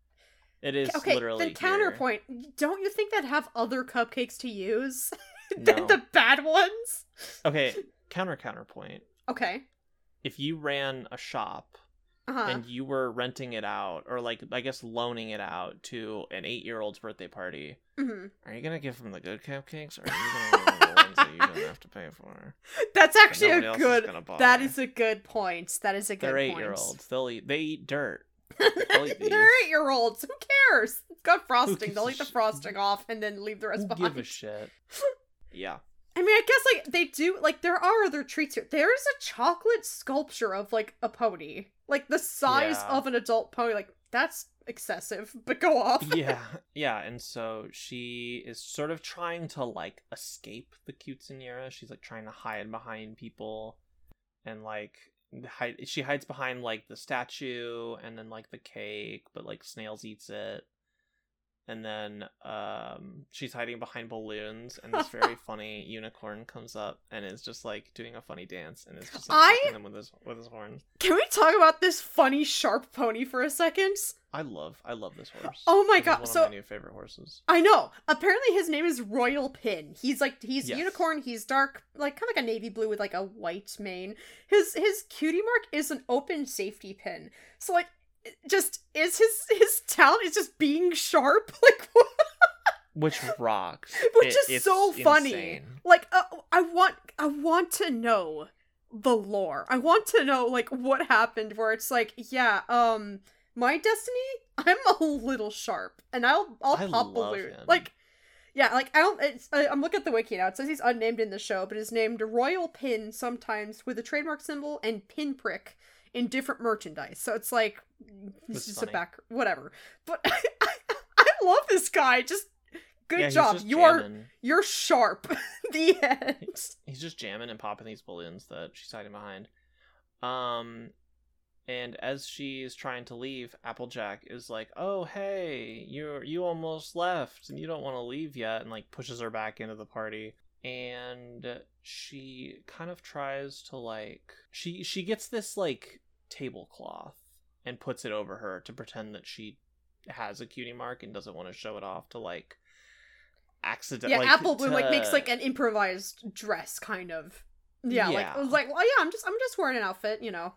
It is okay, literally then counterpoint, here. Don't you think they'd have other cupcakes to use than the bad ones? Okay, counterpoint. Okay. If you ran a shop... Uh-huh. And you were renting it out, or, like, I guess loaning it out to an 8-year-old's birthday party. Mm-hmm. Are you going to give them the good cupcakes, or are you going to give them the ones that you don't have to pay for? That's actually a good... That is a good point. That is a good point. They're 8-year-olds. They eat dirt. They'll eat these. They're 8-year-olds. Who cares? It's got frosting. They'll eat the frosting off and then leave the rest behind. Give a shit. Yeah. I mean, I guess, like, they do, like, there are other treats here. There is a chocolate sculpture of, like, a pony. Like, the size of an adult pony. Like, that's excessive, but go off. Yeah, and so she is sort of trying to, like, escape the quinceañera. She's, like, trying to hide behind people. And, like, she hides behind, like, the statue and then, like, the cake, but, like, Snails eats it. And then she's hiding behind balloons, and this very funny unicorn comes up and is just, like, doing a funny dance, and is just, like, hitting them with his horn. Can we talk about this funny sharp pony for a second? I love this horse. Oh my god! It's one of my new favorite horses. I know. Apparently, his name is Royal Pin. He's unicorn. He's dark, like, kind of like a navy blue with, like, a white mane. His cutie mark is an open safety pin. So, like. Just is his talent is just being sharp, like, which rocks, which is so funny. Insane. Like, I want to know the lore. I want to know, like, what happened where it's like, my destiny, I'm a little sharp, and I'll pop balloon. Like, yeah, like, I'm looking at the wiki now. It says he's unnamed in the show, but is named Royal Pin sometimes with a trademark symbol and pinprick in different merchandise. So it's like, it's just funny. A back, whatever. But I love this guy. Just good job. Just you're sharp. The end. He's just jamming and popping these balloons that she's hiding behind. And as she's trying to leave, Applejack is like, "Oh hey, you almost left, and you don't want to leave yet," and, like, pushes her back into the party. And she kind of tries to, like, she gets this, like, tablecloth and puts it over her to pretend that she has a cutie mark and doesn't want to show it off to, like, accidentally. Yeah, like, Apple Bloom, like, makes, like, an improvised dress, kind of. Yeah. Like, well, yeah, I'm just wearing an outfit, you know.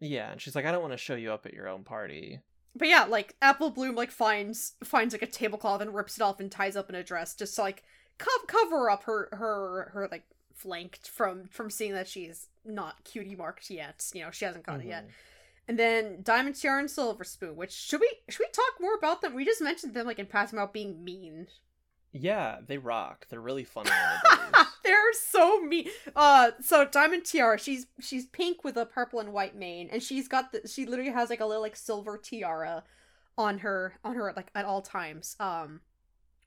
Yeah, and she's like, I don't want to show you up at your own party. But yeah, like, Apple Bloom, like, finds like a tablecloth and rips it off and ties up in a dress just to, like, cover up her like, flanked from seeing that she's not cutie marked yet. You know, she hasn't caught it yet. And then Diamond Tiara and Silver Spoon, which should we talk more about them? We just mentioned them, like, in passing about being mean. Yeah, they rock. They're really funny. They're so mean. So Diamond Tiara, she's pink with a purple and white mane, and she's got she literally has, like, a little, like, silver tiara on her like, at all times.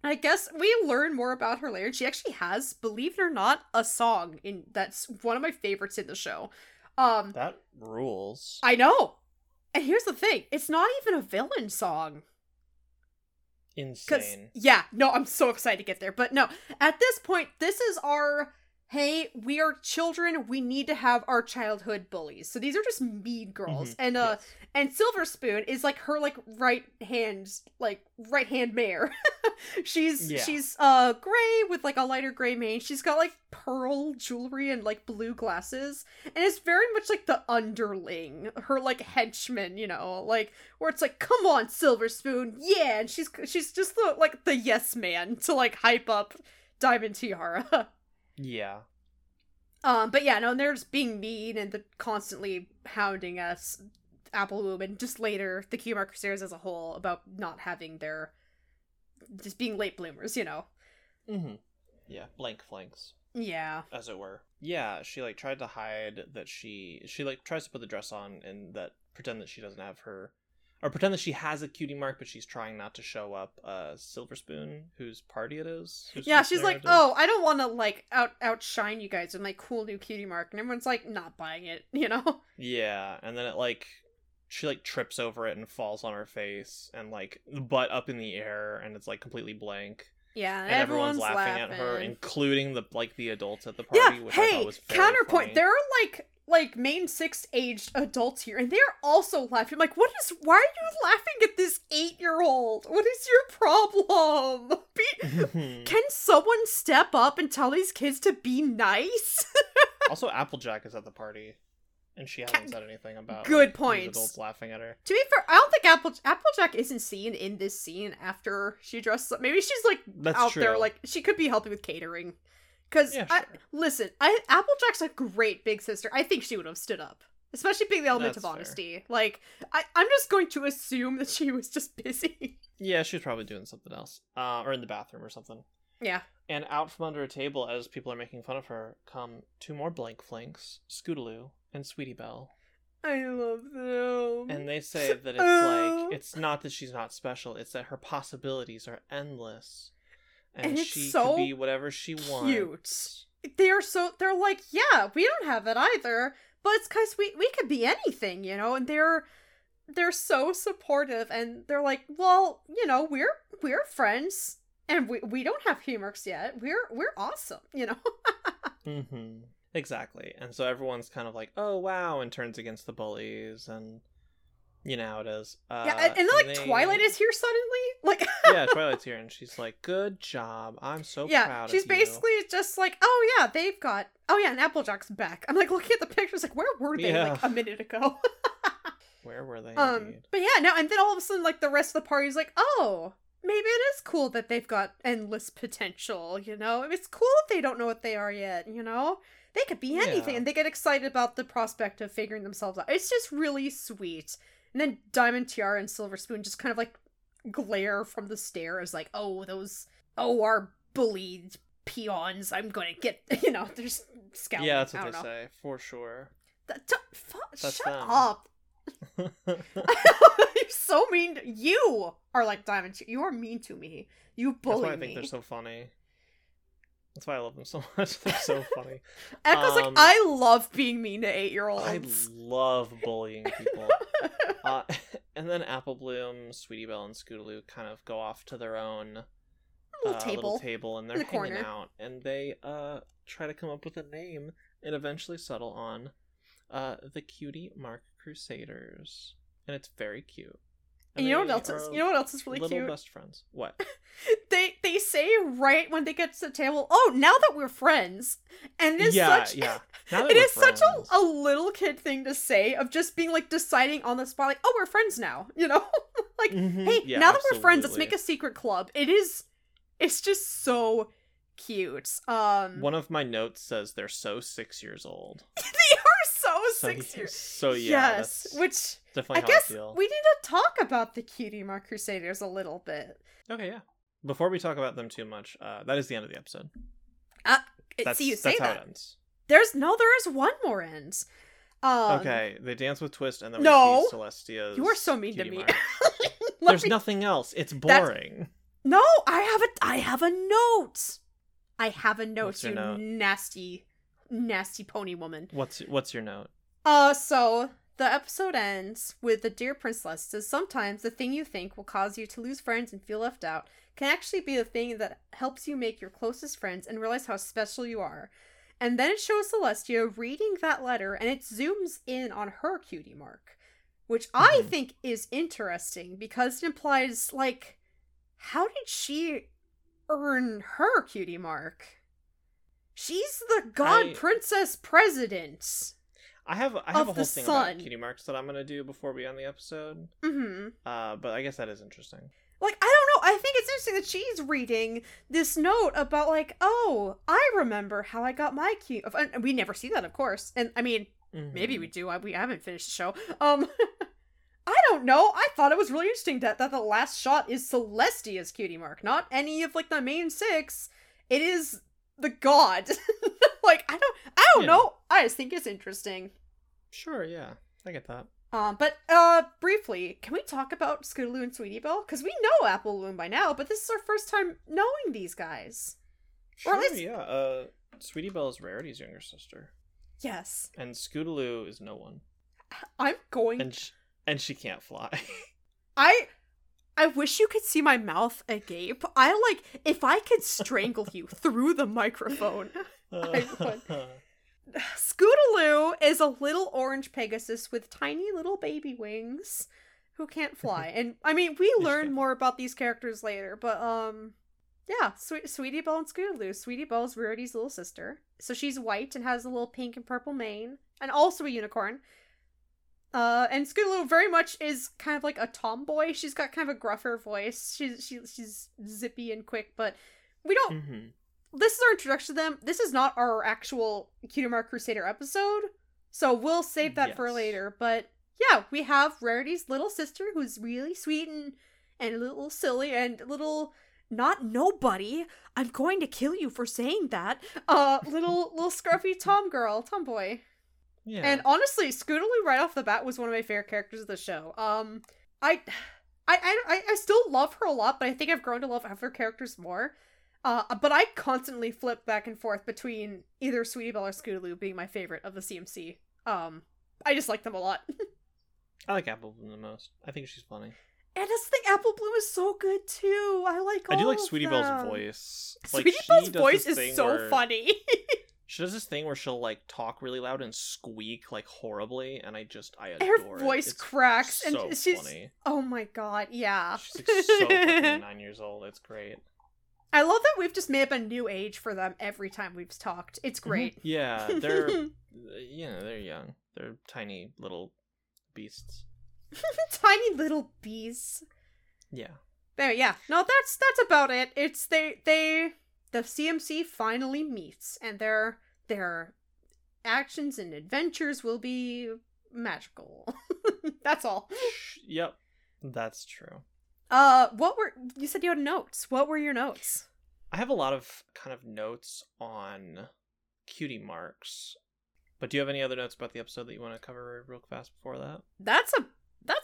I guess we learn more about her later. She actually has, believe it or not, a song that's one of my favorites in the show. That rules. I know. And here's the thing. It's not even a villain song. Insane. Yeah. No, I'm so excited to get there. But no, at this point, this is our hey, we are children, we need to have our childhood bullies. So these are just mean girls. Mm-hmm. And yes. And Silver Spoon is like her like right hand mare. she's gray with like a lighter gray mane. She's got like pearl jewelry and like blue glasses. And it's very much like the underling, her like henchman, you know, like where it's like, come on, Silver Spoon, yeah. And she's just the yes man to like hype up Diamond Tiara. Yeah. But yeah, no, and they're just being mean and constantly hounding us, Apple Bloom, and just later, the Cutie Mark Crusaders as a whole, about not having their, just being late bloomers, you know? Mm-hmm. Yeah, blank flanks. Yeah. As it were. Yeah, she, like, tried to hide that she, like, tries to put the dress on and that, pretend that she doesn't have her, or pretend that she has a cutie mark, but she's trying not to show up Silver Spoon, whose party it is. Yeah, she's like, oh, I don't want to, like, outshine you guys with my cool new cutie mark. And everyone's, like, not buying it, you know? Yeah, and then it, like, she, like, trips over it and falls on her face and, like, butt up in the air, and it's, like, completely blank. Yeah, and everyone's laughing at her, including, the adults at the party, yeah, which I thought was very counterpoint, funny. There are, like main six aged adults here, and they're also laughing. I'm like, why are you laughing at this 8-year-old? What is your problem? Can someone step up and tell these kids to be nice? Also, Applejack is at the party, and she hasn't said anything about good points. These adults laughing at her. To be fair, I don't think Applejack isn't seen in this scene after she dresses up. Maybe she's there, like she could be helping with catering. Because, yeah, sure. Applejack's a great big sister. I think she would have stood up. Especially being the element of honesty. Fair. Like, I'm just going to assume that she was just busy. Yeah, she was probably doing something else. Or in the bathroom or something. Yeah. And out from under a table, as people are making fun of her, come two more blank flanks, Scootaloo and Sweetie Belle. I love them. And they say that it's it's not that she's not special, it's that her possibilities are endless. And she so can be whatever she wants. Cute. They're like, yeah, we don't have it either, but it's because we could be anything, you know? And they're so supportive, and they're like, well, you know, we're friends, and we don't have humors yet. We're awesome, you know? Mm-hmm. Exactly. And so everyone's kind of like, oh, wow, and turns against the bullies, and... you know how it is. Twilight is here suddenly. Like, yeah, Twilight's here, and she's like, "Good job! I'm so proud of you." Yeah, she's basically just like, "Oh yeah, and Applejack's back." I'm like looking at the pictures, like, where were they like a minute ago? Where were they? Indeed? But yeah, no, and then all of a sudden, like the rest of the party's like, "Oh, maybe it is cool that they've got endless potential." You know, it's cool that they don't know what they are yet. You know, they could be anything, and they get excited about the prospect of figuring themselves out. It's just really sweet. And then Diamond Tiara and Silver Spoon just kind of, like, glare from the stairs, like, our bullied peons, I'm gonna get, you know, they're scowling. Yeah, that's what they say, for sure. Shut up! You're so mean. You are like Diamond Tiara. You are mean to me. You bully me. That's why I think they're so funny. That's why I love them so much. They're so funny. Echo's like, I love being mean to 8-year-olds. I love bullying people. And then Apple Bloom, Sweetie Belle, and Scootaloo kind of go off to their own little table, and they're hanging out, and they try to come up with a name and eventually settle on the Cutie Mark Crusaders, and it's very cute. And you know what else is? You know what else is really cute? Little best friends. What? They say right when they get to the table, oh, now that we're friends, and it's such a little kid thing to say, of just being like deciding on the spot, like, oh, we're friends now, you know, like, mm-hmm. Hey, yeah, now that we're friends, let's make a secret club. It's just so cute. One of my notes says they're so 6 years old. They are so 6 years. So yeah, yes, which. Definitely I guess we need to talk about the Cutie Mark Crusaders a little bit. Okay, yeah. Before we talk about them too much, that is the end of the episode. It ends. There is one more end. Okay, they dance with Twist, and then we see Celestia's. You are so mean to me. There's nothing else. It's boring. No, I have a note. I have a note. What's your note? Nasty, nasty pony woman. What's your note? The episode ends with the Dear Princess says, sometimes the thing you think will cause you to lose friends and feel left out can actually be the thing that helps you make your closest friends and realize how special you are. And then it shows Celestia reading that letter, and it zooms in on her cutie mark, which I think is interesting because it implies, like, how did she earn her cutie mark? She's the god princess president. I have a whole thing about cutie marks that I'm gonna do before we end the episode. Mm-hmm. But I guess that is interesting. Like, I don't know. I think it's interesting that she's reading this note about, like, oh, I remember how I got my cutie. We never see that, of course. And I mean, maybe we do. We haven't finished the show. I don't know. I thought it was really interesting that the last shot is Celestia's cutie mark, not any of like the main six. It is the god. Like, I don't know. I just think it's interesting. Sure, yeah, I get that. But briefly, can we talk about Scootaloo and Sweetie Belle? Because we know Apple Bloom by now, but this is our first time knowing these guys. Sure, or at least... yeah. Sweetie Belle is Rarity's younger sister. Yes. And Scootaloo is no one. I'm going... And she can't fly. I wish you could see my mouth agape. If I could strangle you through the microphone, I would... Scootaloo is a little orange Pegasus with tiny little baby wings who can't fly. And I mean, we learn more about these characters later, but yeah, Sweetie Belle and Scootaloo. Sweetie Belle's Rarity's little sister. So she's white and has a little pink and purple mane and also a unicorn. And Scootaloo very much is kind of like a tomboy. She's got kind of a gruffer voice. She's zippy and quick, but we don't... Mm-hmm. This is our introduction to them. This is not our actual Cutie Mark Crusader episode, so we'll save that for later. But yeah, we have Rarity's little sister, who's really sweet and a little silly and a little not nobody. I'm going to kill you for saying that. Little scruffy tomboy. Yeah. And honestly, Scootaloo right off the bat was one of my favorite characters of the show. I still love her a lot, but I think I've grown to love other characters more. But I constantly flip back and forth between either Sweetie Belle or Scootaloo being my favorite of the CMC. I just like them a lot. I like Apple Bloom the most. I think she's funny. And this thing, Apple Bloom is so good too. I do like Sweetie Belle's voice. Like, Sweetie Belle's voice is so funny. She does this thing where she'll like talk really loud and squeak like horribly, and I adore it. Her voice cracks, so and she's funny. Oh my god, yeah. She's like so fucking 9 years old. It's great. I love that we've just made up a new age for them every time we've talked. It's great. Yeah, they're young. They're tiny little beasts. Tiny little beasts. Yeah. There, yeah. No, that's about it. It's the CMC finally meets, and their actions and adventures will be magical. That's all. Yep, that's true. You said you had notes. What were your notes? I have a lot of kind of notes on cutie marks, but do you have any other notes about the episode that you want to cover real fast before that? That's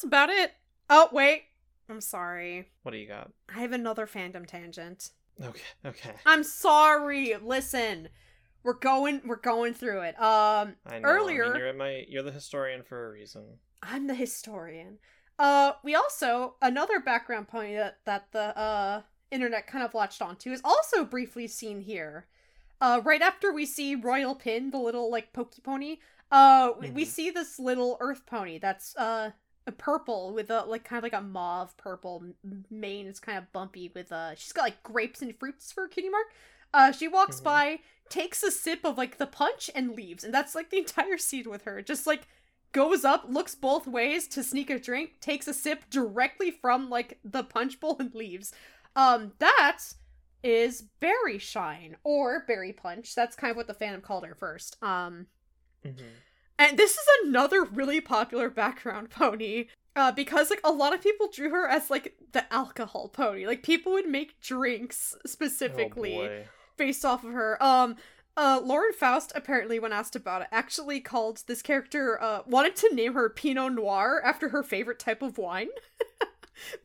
about it. Oh, wait. I'm sorry. What do you got? I have another fandom tangent. Okay. I'm sorry. Listen, we're going through it. I know. Earlier. I mean, you're the historian for a reason. I'm the historian. We also, another background pony that the internet kind of latched onto is also briefly seen here. Right after we see Royal Pin, the little, like, pokey pony, we see this little earth pony that's purple with a, like, kind of like a mauve purple mane. It's kind of bumpy with, she's got, like, grapes and fruits for a cutie mark. She walks by, takes a sip of, like, the punch and leaves. And that's, like, the entire scene with her. Just, like, goes up, looks both ways to sneak a drink, takes a sip directly from, like, the punch bowl and leaves. That is Berry Shine, or Berry Punch. That's kind of what the fandom called her first. And this is another really popular background pony, because, like, a lot of people drew her as, like, the alcohol pony. Like, people would make drinks specifically based off of her. Lauren Faust, apparently, when asked about it, actually called this character, wanted to name her Pinot Noir after her favorite type of wine.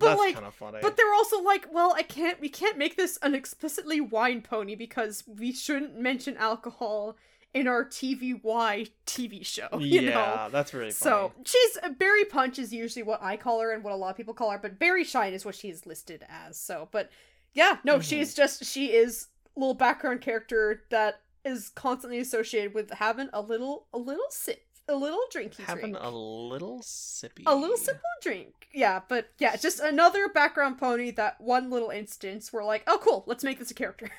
That's kind of funny. But they're also like, well, we can't make this an explicitly wine pony because we shouldn't mention alcohol in our TVY TV show, you know? That's really funny. So, Berry Punch is usually what I call her and what a lot of people call her, but Berry Shine is what she is listed as, so, but, yeah, no, she is a little background character that is constantly associated with having a little sippy drink. Yeah, but yeah, just another background pony. That one little instance, we're like, oh cool, let's make this a character.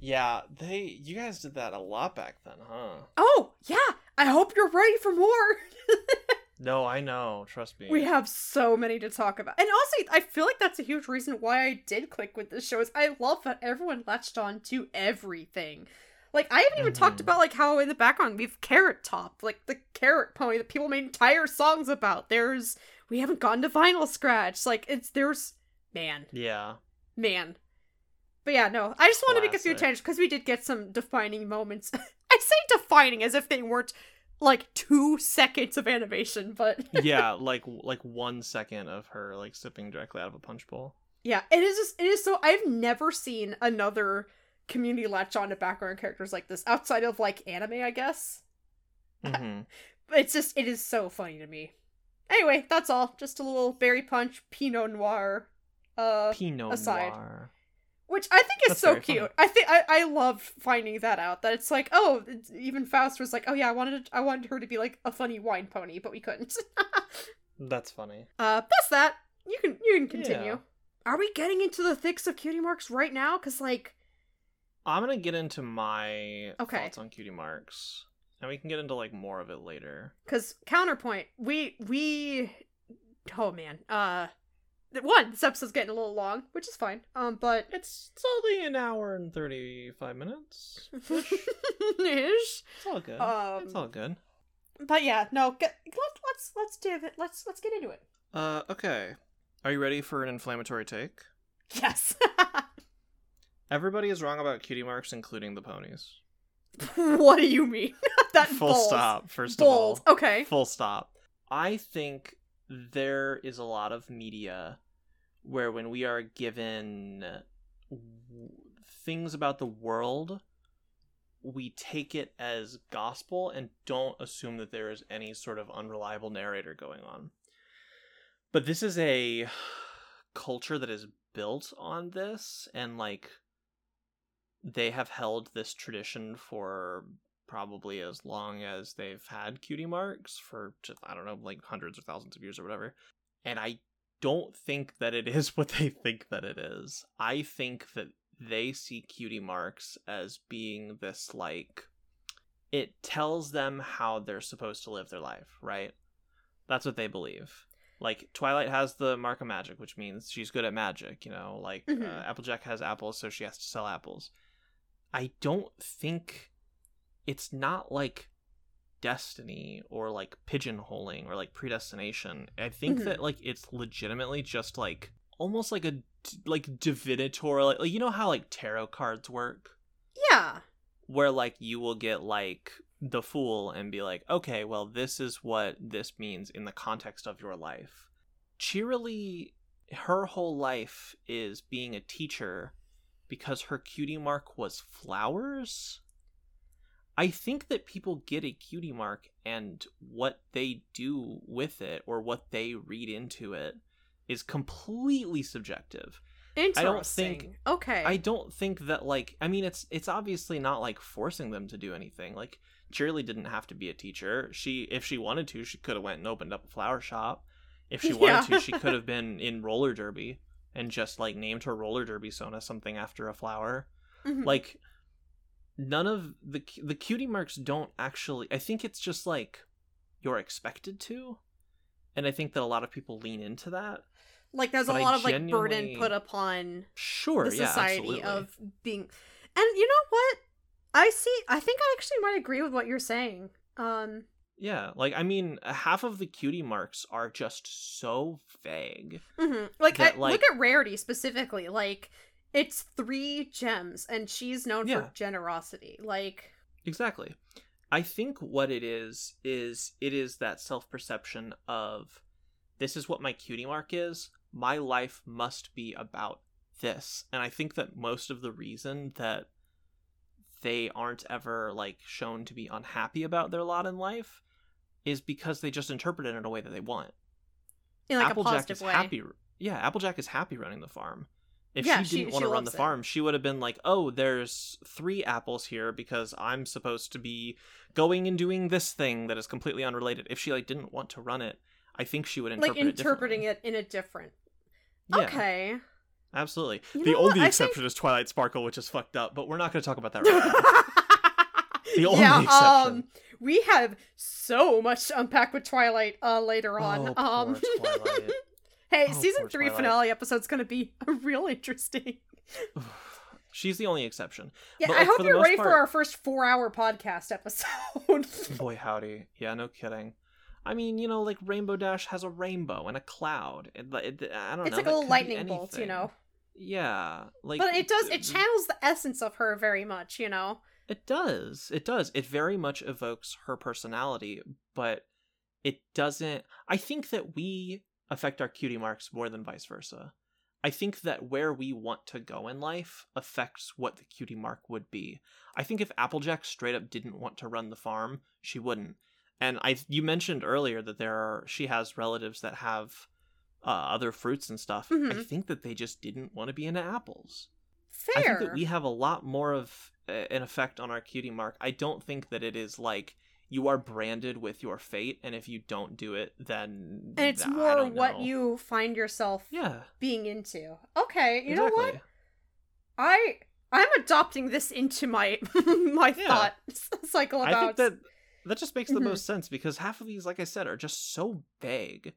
Yeah, you guys did that a lot back then, huh? Oh yeah, I hope you're ready for more. No, I know, trust me. We have so many to talk about. And also, I feel like that's a huge reason why I did click with this show, is I love that everyone latched on to everything. Like, I haven't even talked about, like, how in the background we have Carrot Top, like, the carrot pony that people made entire songs about. We haven't gotten to Vinyl Scratch. Like, man. Yeah. Man. But yeah, no, I just want to make a few tangents, because we did get some defining moments. I say defining as if they weren't like 2 seconds of animation, but yeah, like 1 second of her like sipping directly out of a punch bowl. Yeah, it is so, I've never seen another community latch on to background characters like this outside of like anime, I guess. Mm-hmm. It is so funny to me. Anyway, that's all. Just a little Berry Punch Pinot Noir aside. Which I think is so cute. Funny. I think I love finding that out. That it's like, oh, even Faust was like, oh yeah, I wanted her to be like a funny wine pony, but we couldn't. That's funny. That's that. You can continue. Yeah. Are we getting into the thick of Cutie Marks right now? Because like, I'm gonna get into my thoughts on Cutie Marks, and we can get into like more of it later. Because counterpoint, we oh man, one, this episode's getting a little long, which is fine, but it's only an hour and 35 minutes ish. It's all good. It's all good. But yeah, no, let's dive it. Let's get into it. Okay, are you ready for an inflammatory take? Yes. Everybody is wrong about Cutie Marks, including the ponies. What do you mean? That full bold. Stop. First bold. Of all, okay. Full stop. I think there is a lot of media where when we are given things about the world, we take it as gospel and don't assume that there is any sort of unreliable narrator going on. But this is a culture that is built on this, and like they have held this tradition for probably as long as they've had Cutie Marks, for just, I don't know, like hundreds or thousands of years or whatever. And I don't think that it is what they think that it is. I think that they see Cutie Marks as being this, like, it tells them how they're supposed to live their life, right? That's what they believe. Like, Twilight has the mark of magic, which means she's good at magic, you know? Like, Applejack has apples, so she has to sell apples. I don't think... It's not like destiny or like pigeonholing or like predestination. I think that like it's legitimately just like almost like a divinatory, like you know how like tarot cards work? Yeah. Where like you will get like the Fool and be like, okay, well this is what this means in the context of your life. Cheerilee, her whole life is being a teacher because her cutie mark was flowers. I think that people get a cutie mark and what they do with it or what they read into it is completely subjective. Interesting. I don't think that like, I mean, it's obviously not like forcing them to do anything. Like Cheerilee didn't have to be a teacher. If she wanted to, she could have went and opened up a flower shop. If she wanted to, she could have been in roller derby and just like named her roller derby Sona something after a flower. Mm-hmm. Like, none of the cutie marks don't actually... I think it's just, like, you're expected to. And I think that a lot of people lean into that. Like, there's a lot of, like, burden put upon the society of being... And you know what? I think I actually might agree with what you're saying. Yeah, like, I mean, half of the cutie marks are just so vague. Mm-hmm. Like, look at Rarity specifically, like... It's 3 gems, and she's known for generosity. Like, exactly. I think what it is it is that self-perception of, this is what my cutie mark is. My life must be about this. And I think that most of the reason that they aren't ever, like, shown to be unhappy about their lot in life is because they just interpret it in a way that they want. In, like, Applejack a positive way. Happy. Yeah, Applejack is happy running the farm. If she didn't want to run the farm, she would have been like, oh, there's 3 apples here because I'm supposed to be going and doing this thing that is completely unrelated. If she, like, didn't want to run it, I think she would interpret it differently. Like, interpreting it in a different... Yeah. Okay. Absolutely. The only exception is Twilight Sparkle, which is fucked up, but we're not going to talk about that right now. The only exception. We have so much to unpack with Twilight later on. Poor Twilight. Hey, season 3 finale episode's going to be real interesting. She's the only exception. Yeah, but, like, I hope you're ready for our first 4-hour podcast episode. Boy, howdy. Yeah, no kidding. I mean, you know, like, Rainbow Dash has a rainbow and a cloud. I don't know. It's like a little lightning bolt, you know? Yeah. Like, but it does, it channels the essence of her very much, you know? It does. It does. It very much evokes her personality, but it doesn't... I think that we affect our cutie marks more than vice versa. I think that where we want to go in life affects what the cutie mark would be. I think if Applejack straight up didn't want to run the farm, she wouldn't. And you mentioned earlier that she has relatives that have other fruits and stuff. Mm-hmm. I think that they just didn't want to be into apples. Fair. I think that we have a lot more of an effect on our cutie mark. I don't think that it is like you are branded with your fate, and if you don't do it, then... And it's more what you find yourself being into. Okay, you know what? I'm adopting this into my thought cycle about... I think that just makes the most sense, because half of these, like I said, are just so vague.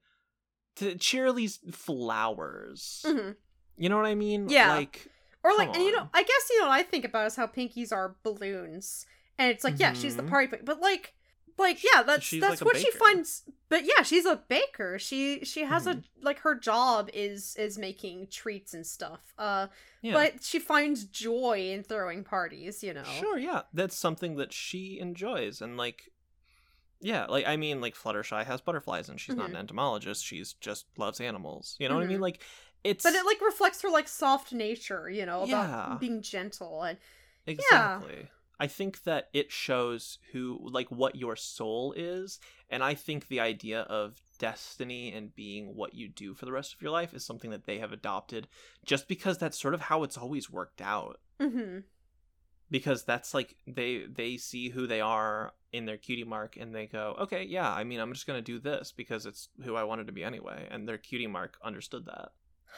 Cheerilee's flowers. Mm-hmm. You know what I mean? Yeah. Like, or like, and you know, I guess, you know, what I think about is how Pinkies are balloons. And it's like, yeah, she's the party, but like, yeah, that's like what she finds. But yeah, she's a baker. She has a, like, her job is making treats and stuff. But she finds joy in throwing parties, you know? Sure. Yeah. That's something that she enjoys. And like, yeah, like, I mean, like, Fluttershy has butterflies and she's not an entomologist. She's just loves animals. You know what I mean? Like, but it, like, reflects her, like, soft nature, you know, about being gentle and exactly. Yeah. I think that it shows what your soul is. And I think the idea of destiny and being what you do for the rest of your life is something that they have adopted just because that's sort of how it's always worked out. Mm-hmm. Because that's like, they see who they are in their cutie mark and they go, okay, yeah, I mean, I'm just going to do this because it's who I wanted to be anyway. And their cutie mark understood that.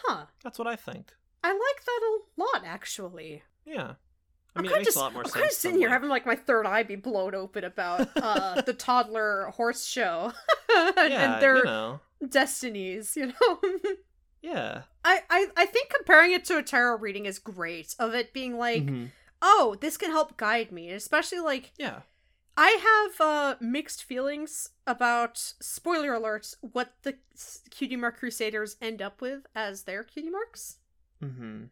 Huh. That's what I think. I like that a lot, actually. Yeah. I mean, it makes a lot more sense. I'm kind of sitting here having, like, my third eye be blown open about the toddler horse show and their destinies, you know? Yeah. I think comparing it to a tarot reading is great, of it being like, oh, this can help guide me, especially, like, I have mixed feelings about, spoiler alerts, what the Cutie Mark Crusaders end up with as their cutie marks. Mm-hmm.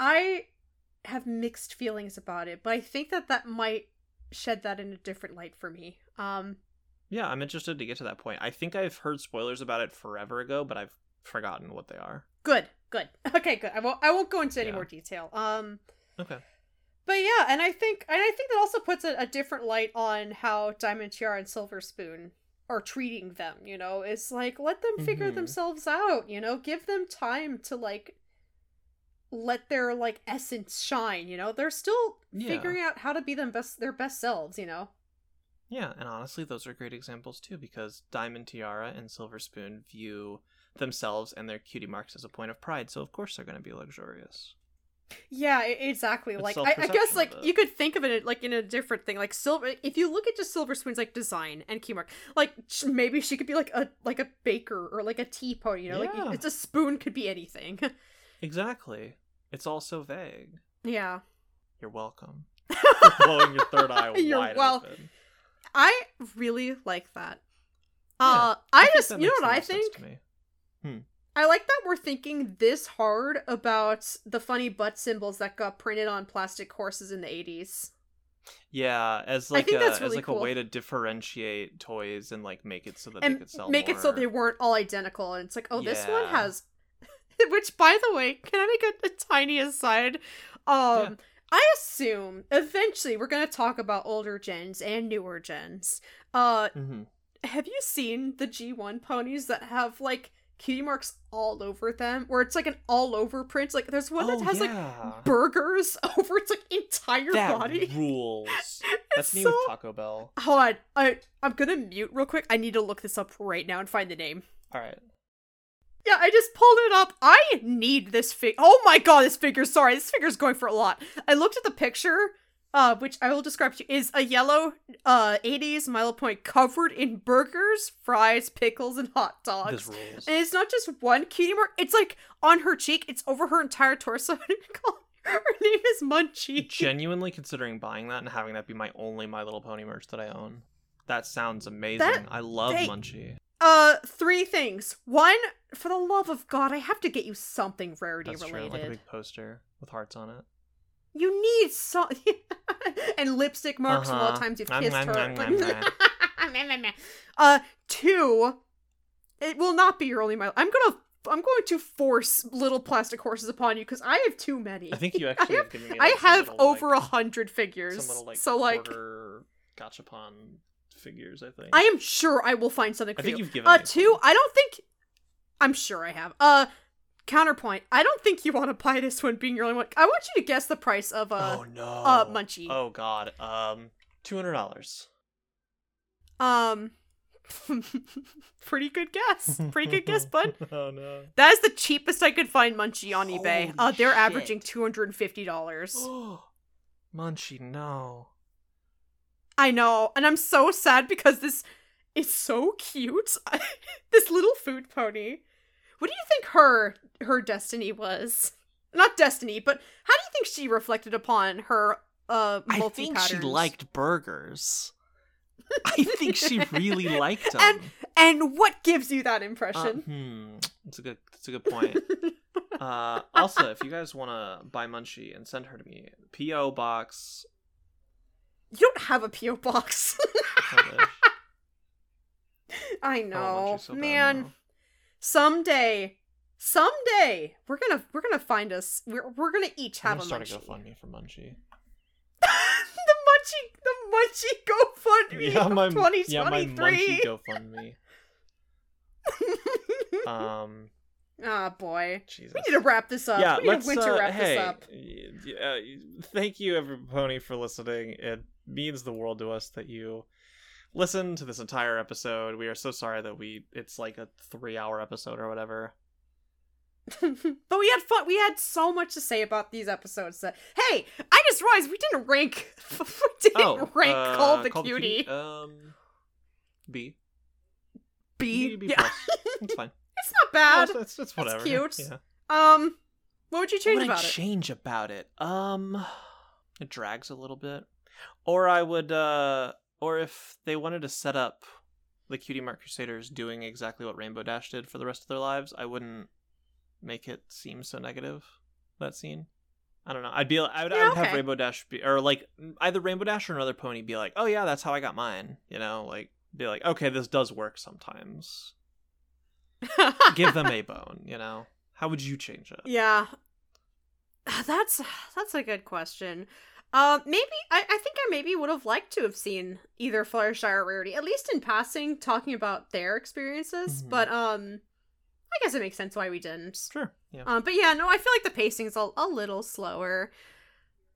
I have mixed feelings about it, but I think that might shed that in a different light for me. Yeah, I'm interested to get to that point. I think I've heard spoilers about it forever ago, but I've forgotten what they are. Good. Okay, good. I won't go into any more detail. Okay. But yeah, and I think that also puts a different light on how Diamond Tiara and Silver Spoon are treating them, you know? It's like, let them figure themselves out, you know? Give them time to, like, let their, like, essence shine, you know? They're still figuring out how to be their best selves, you know? Yeah, and honestly, those are great examples, too, because Diamond Tiara and Silver Spoon view themselves and their cutie marks as a point of pride, so of course they're going to be luxurious. Yeah, exactly. It's like, I guess, like, you could think of it, like, in a different thing. Like, if you look at just Silver Spoon's, like, design and key mark, like, maybe she could be, like, a baker or, like, a teapot, you know? Yeah. Like, it's a spoon, could be anything. Exactly. It's all so vague. Yeah. You're welcome. Blowing your third eye wide open. I really like that. Yeah, I you know what I think? I like that we're thinking this hard about the funny butt symbols that got printed on plastic horses in the 80s. Yeah, as like a way to differentiate toys and, like, make it so that they could sell more. It so they weren't all identical. And it's like, oh, this one has... Which, by the way, can I make a tiny aside? I assume eventually we're going to talk about older gens and newer gens. Have you seen the G1 ponies that have, like, cutie marks all over them, where it's like an all over print. Like there's one that has like burgers over its like entire body. That rules. That's me with Taco Bell. Hold on, I'm gonna mute real quick. I need to look this up right now and find the name. All right. Yeah, I just pulled it up. I need this figure. Oh my god, this figure. Sorry, this figure's going for a lot. I looked at the picture, which I will describe to you, is a yellow 80s Milo Point covered in burgers, fries, pickles, and hot dogs. This rules. And it's not just one cutie mark. It's like on her cheek. It's over her entire torso. Her name is Munchie. Genuinely considering buying that and having that be my only My Little Pony merch that I own. That sounds amazing. I love Munchie. Three things. One, for the love of God, I have to get you something Rarity related. That's true, like a big poster with hearts on it. You need some... and lipstick marks from all the times you've kissed her. Two, it will not be your only My... I'm going to force little plastic horses upon you, because I have too many. I think you actually have given me... I have over 100 figures. Some little, quarter gachapon... figures, I think. I am sure I will find something for you. I think you've given me two, I don't think... I'm sure I have. Counterpoint. I don't think you want to buy this one being your only one. I want you to guess the price of Munchie. Oh god. $200. Pretty good guess. Pretty good guess, bud. Oh no. That is the cheapest I could find Munchie on eBay. They're averaging $250. Oh, Munchie, no. I know, and I'm so sad because this is so cute. This little food pony. What do you think her destiny was? Not destiny, but how do you think she reflected upon her multi-patterns? I think she liked burgers. I think she really liked them. And what gives you that impression? That's a good point. Also, if you guys want to buy Munchie and send her to me, P.O. Box... You don't have a P.O. box. I know, man. Someday, we're gonna find us. We're gonna each have a Munchie. I'm gonna start a GoFundMe for Munchie. the Munchie GoFundMe. Yeah, 2023. Yeah, my Munchie GoFundMe. Ah, oh, boy. Jesus. We need to wrap this up. Yeah, we need to winter wrap this up. Thank you, everypony, for listening. It means the world to us that you listen to this entire episode. We are so sorry that it's like a 3-hour episode or whatever. But we had fun. We had so much to say about these episodes that, hey, I just realized we didn't rank Call the Cutie. B. Yeah. It's fine. It's not bad. No, it's whatever. It's cute. Yeah. What would you change about it? It drags a little bit. Or I would, or if they wanted to set up the Cutie Mark Crusaders doing exactly what Rainbow Dash did for the rest of their lives, I wouldn't make it seem so negative, that scene. I don't know. I would have Rainbow Dash be, or like either Rainbow Dash or another pony be like, oh yeah, that's how I got mine. You know, like be like, okay, this does work sometimes. Give them a bone, you know? How would you change it? Yeah. That's a good question. I think I would have liked to have seen either Fluttershy or Rarity, at least in passing, talking about their experiences, but I guess it makes sense why we didn't. Sure. Yeah. But yeah, no, I feel like the pacing's a little slower.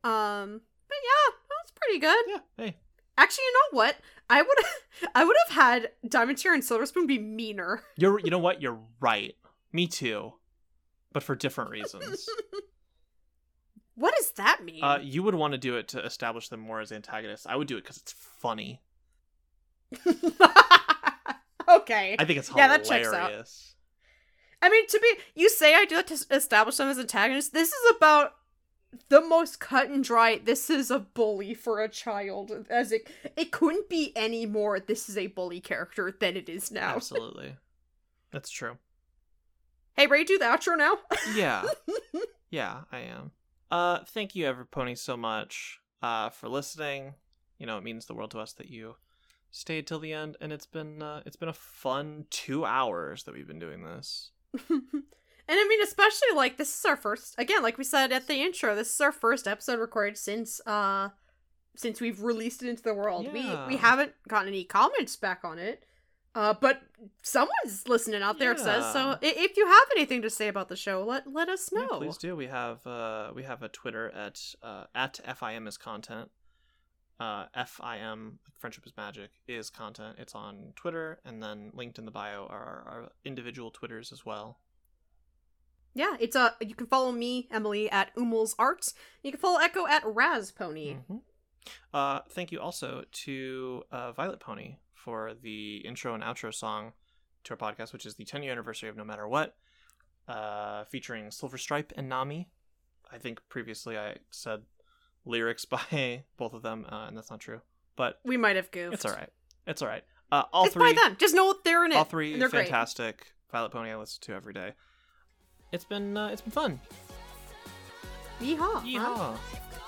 But yeah, that's pretty good. Yeah, hey. Actually, you know what? I would have had Diamond Tiara and Silver Spoon be meaner. You know what? You're right. Me too, but for different reasons. What does that mean? You would want to do it to establish them more as antagonists. I would do it because it's funny. Okay. I think it's hilarious. Yeah, that checks out. I mean, you say I do it to establish them as antagonists. This is about. The most cut and dry, this is a bully for a child. As it couldn't be any more this is a bully character than it is now. Absolutely. That's true. Hey, ready to do the outro now? Yeah. Yeah, I am. Thank you, everypony, so much for listening. You know, it means the world to us that you stayed till the end, and it's been a fun 2 hours that we've been doing this. And I mean, especially, like, this is our first, again, like we said at the intro, this is our first episode recorded since we've released it into the world. Yeah. We haven't gotten any comments back on it. But someone's listening out there, it says. So if you have anything to say about the show, let us know. Yeah, please do. We have a Twitter at FIM is content. FIM, Friendship is Magic, is content. It's on Twitter, and then linked in the bio are our individual Twitters as well. Yeah, it's you can follow me, Emily, at Umul's Arts. You can follow Echo at RazPony. Mm-hmm. Thank you also to Violet Pony for the intro and outro song to our podcast, which is the 10-year anniversary of No Matter What, featuring Silver Stripe and Nami. I think previously I said lyrics by both of them, and that's not true. But we might have goofed. It's all right. All it's three. It's by them. Just know they're in it. All three, and they're fantastic. Great. Violet Pony I listen to every day. It's been fun. Yeehaw. Yeehaw. Huh?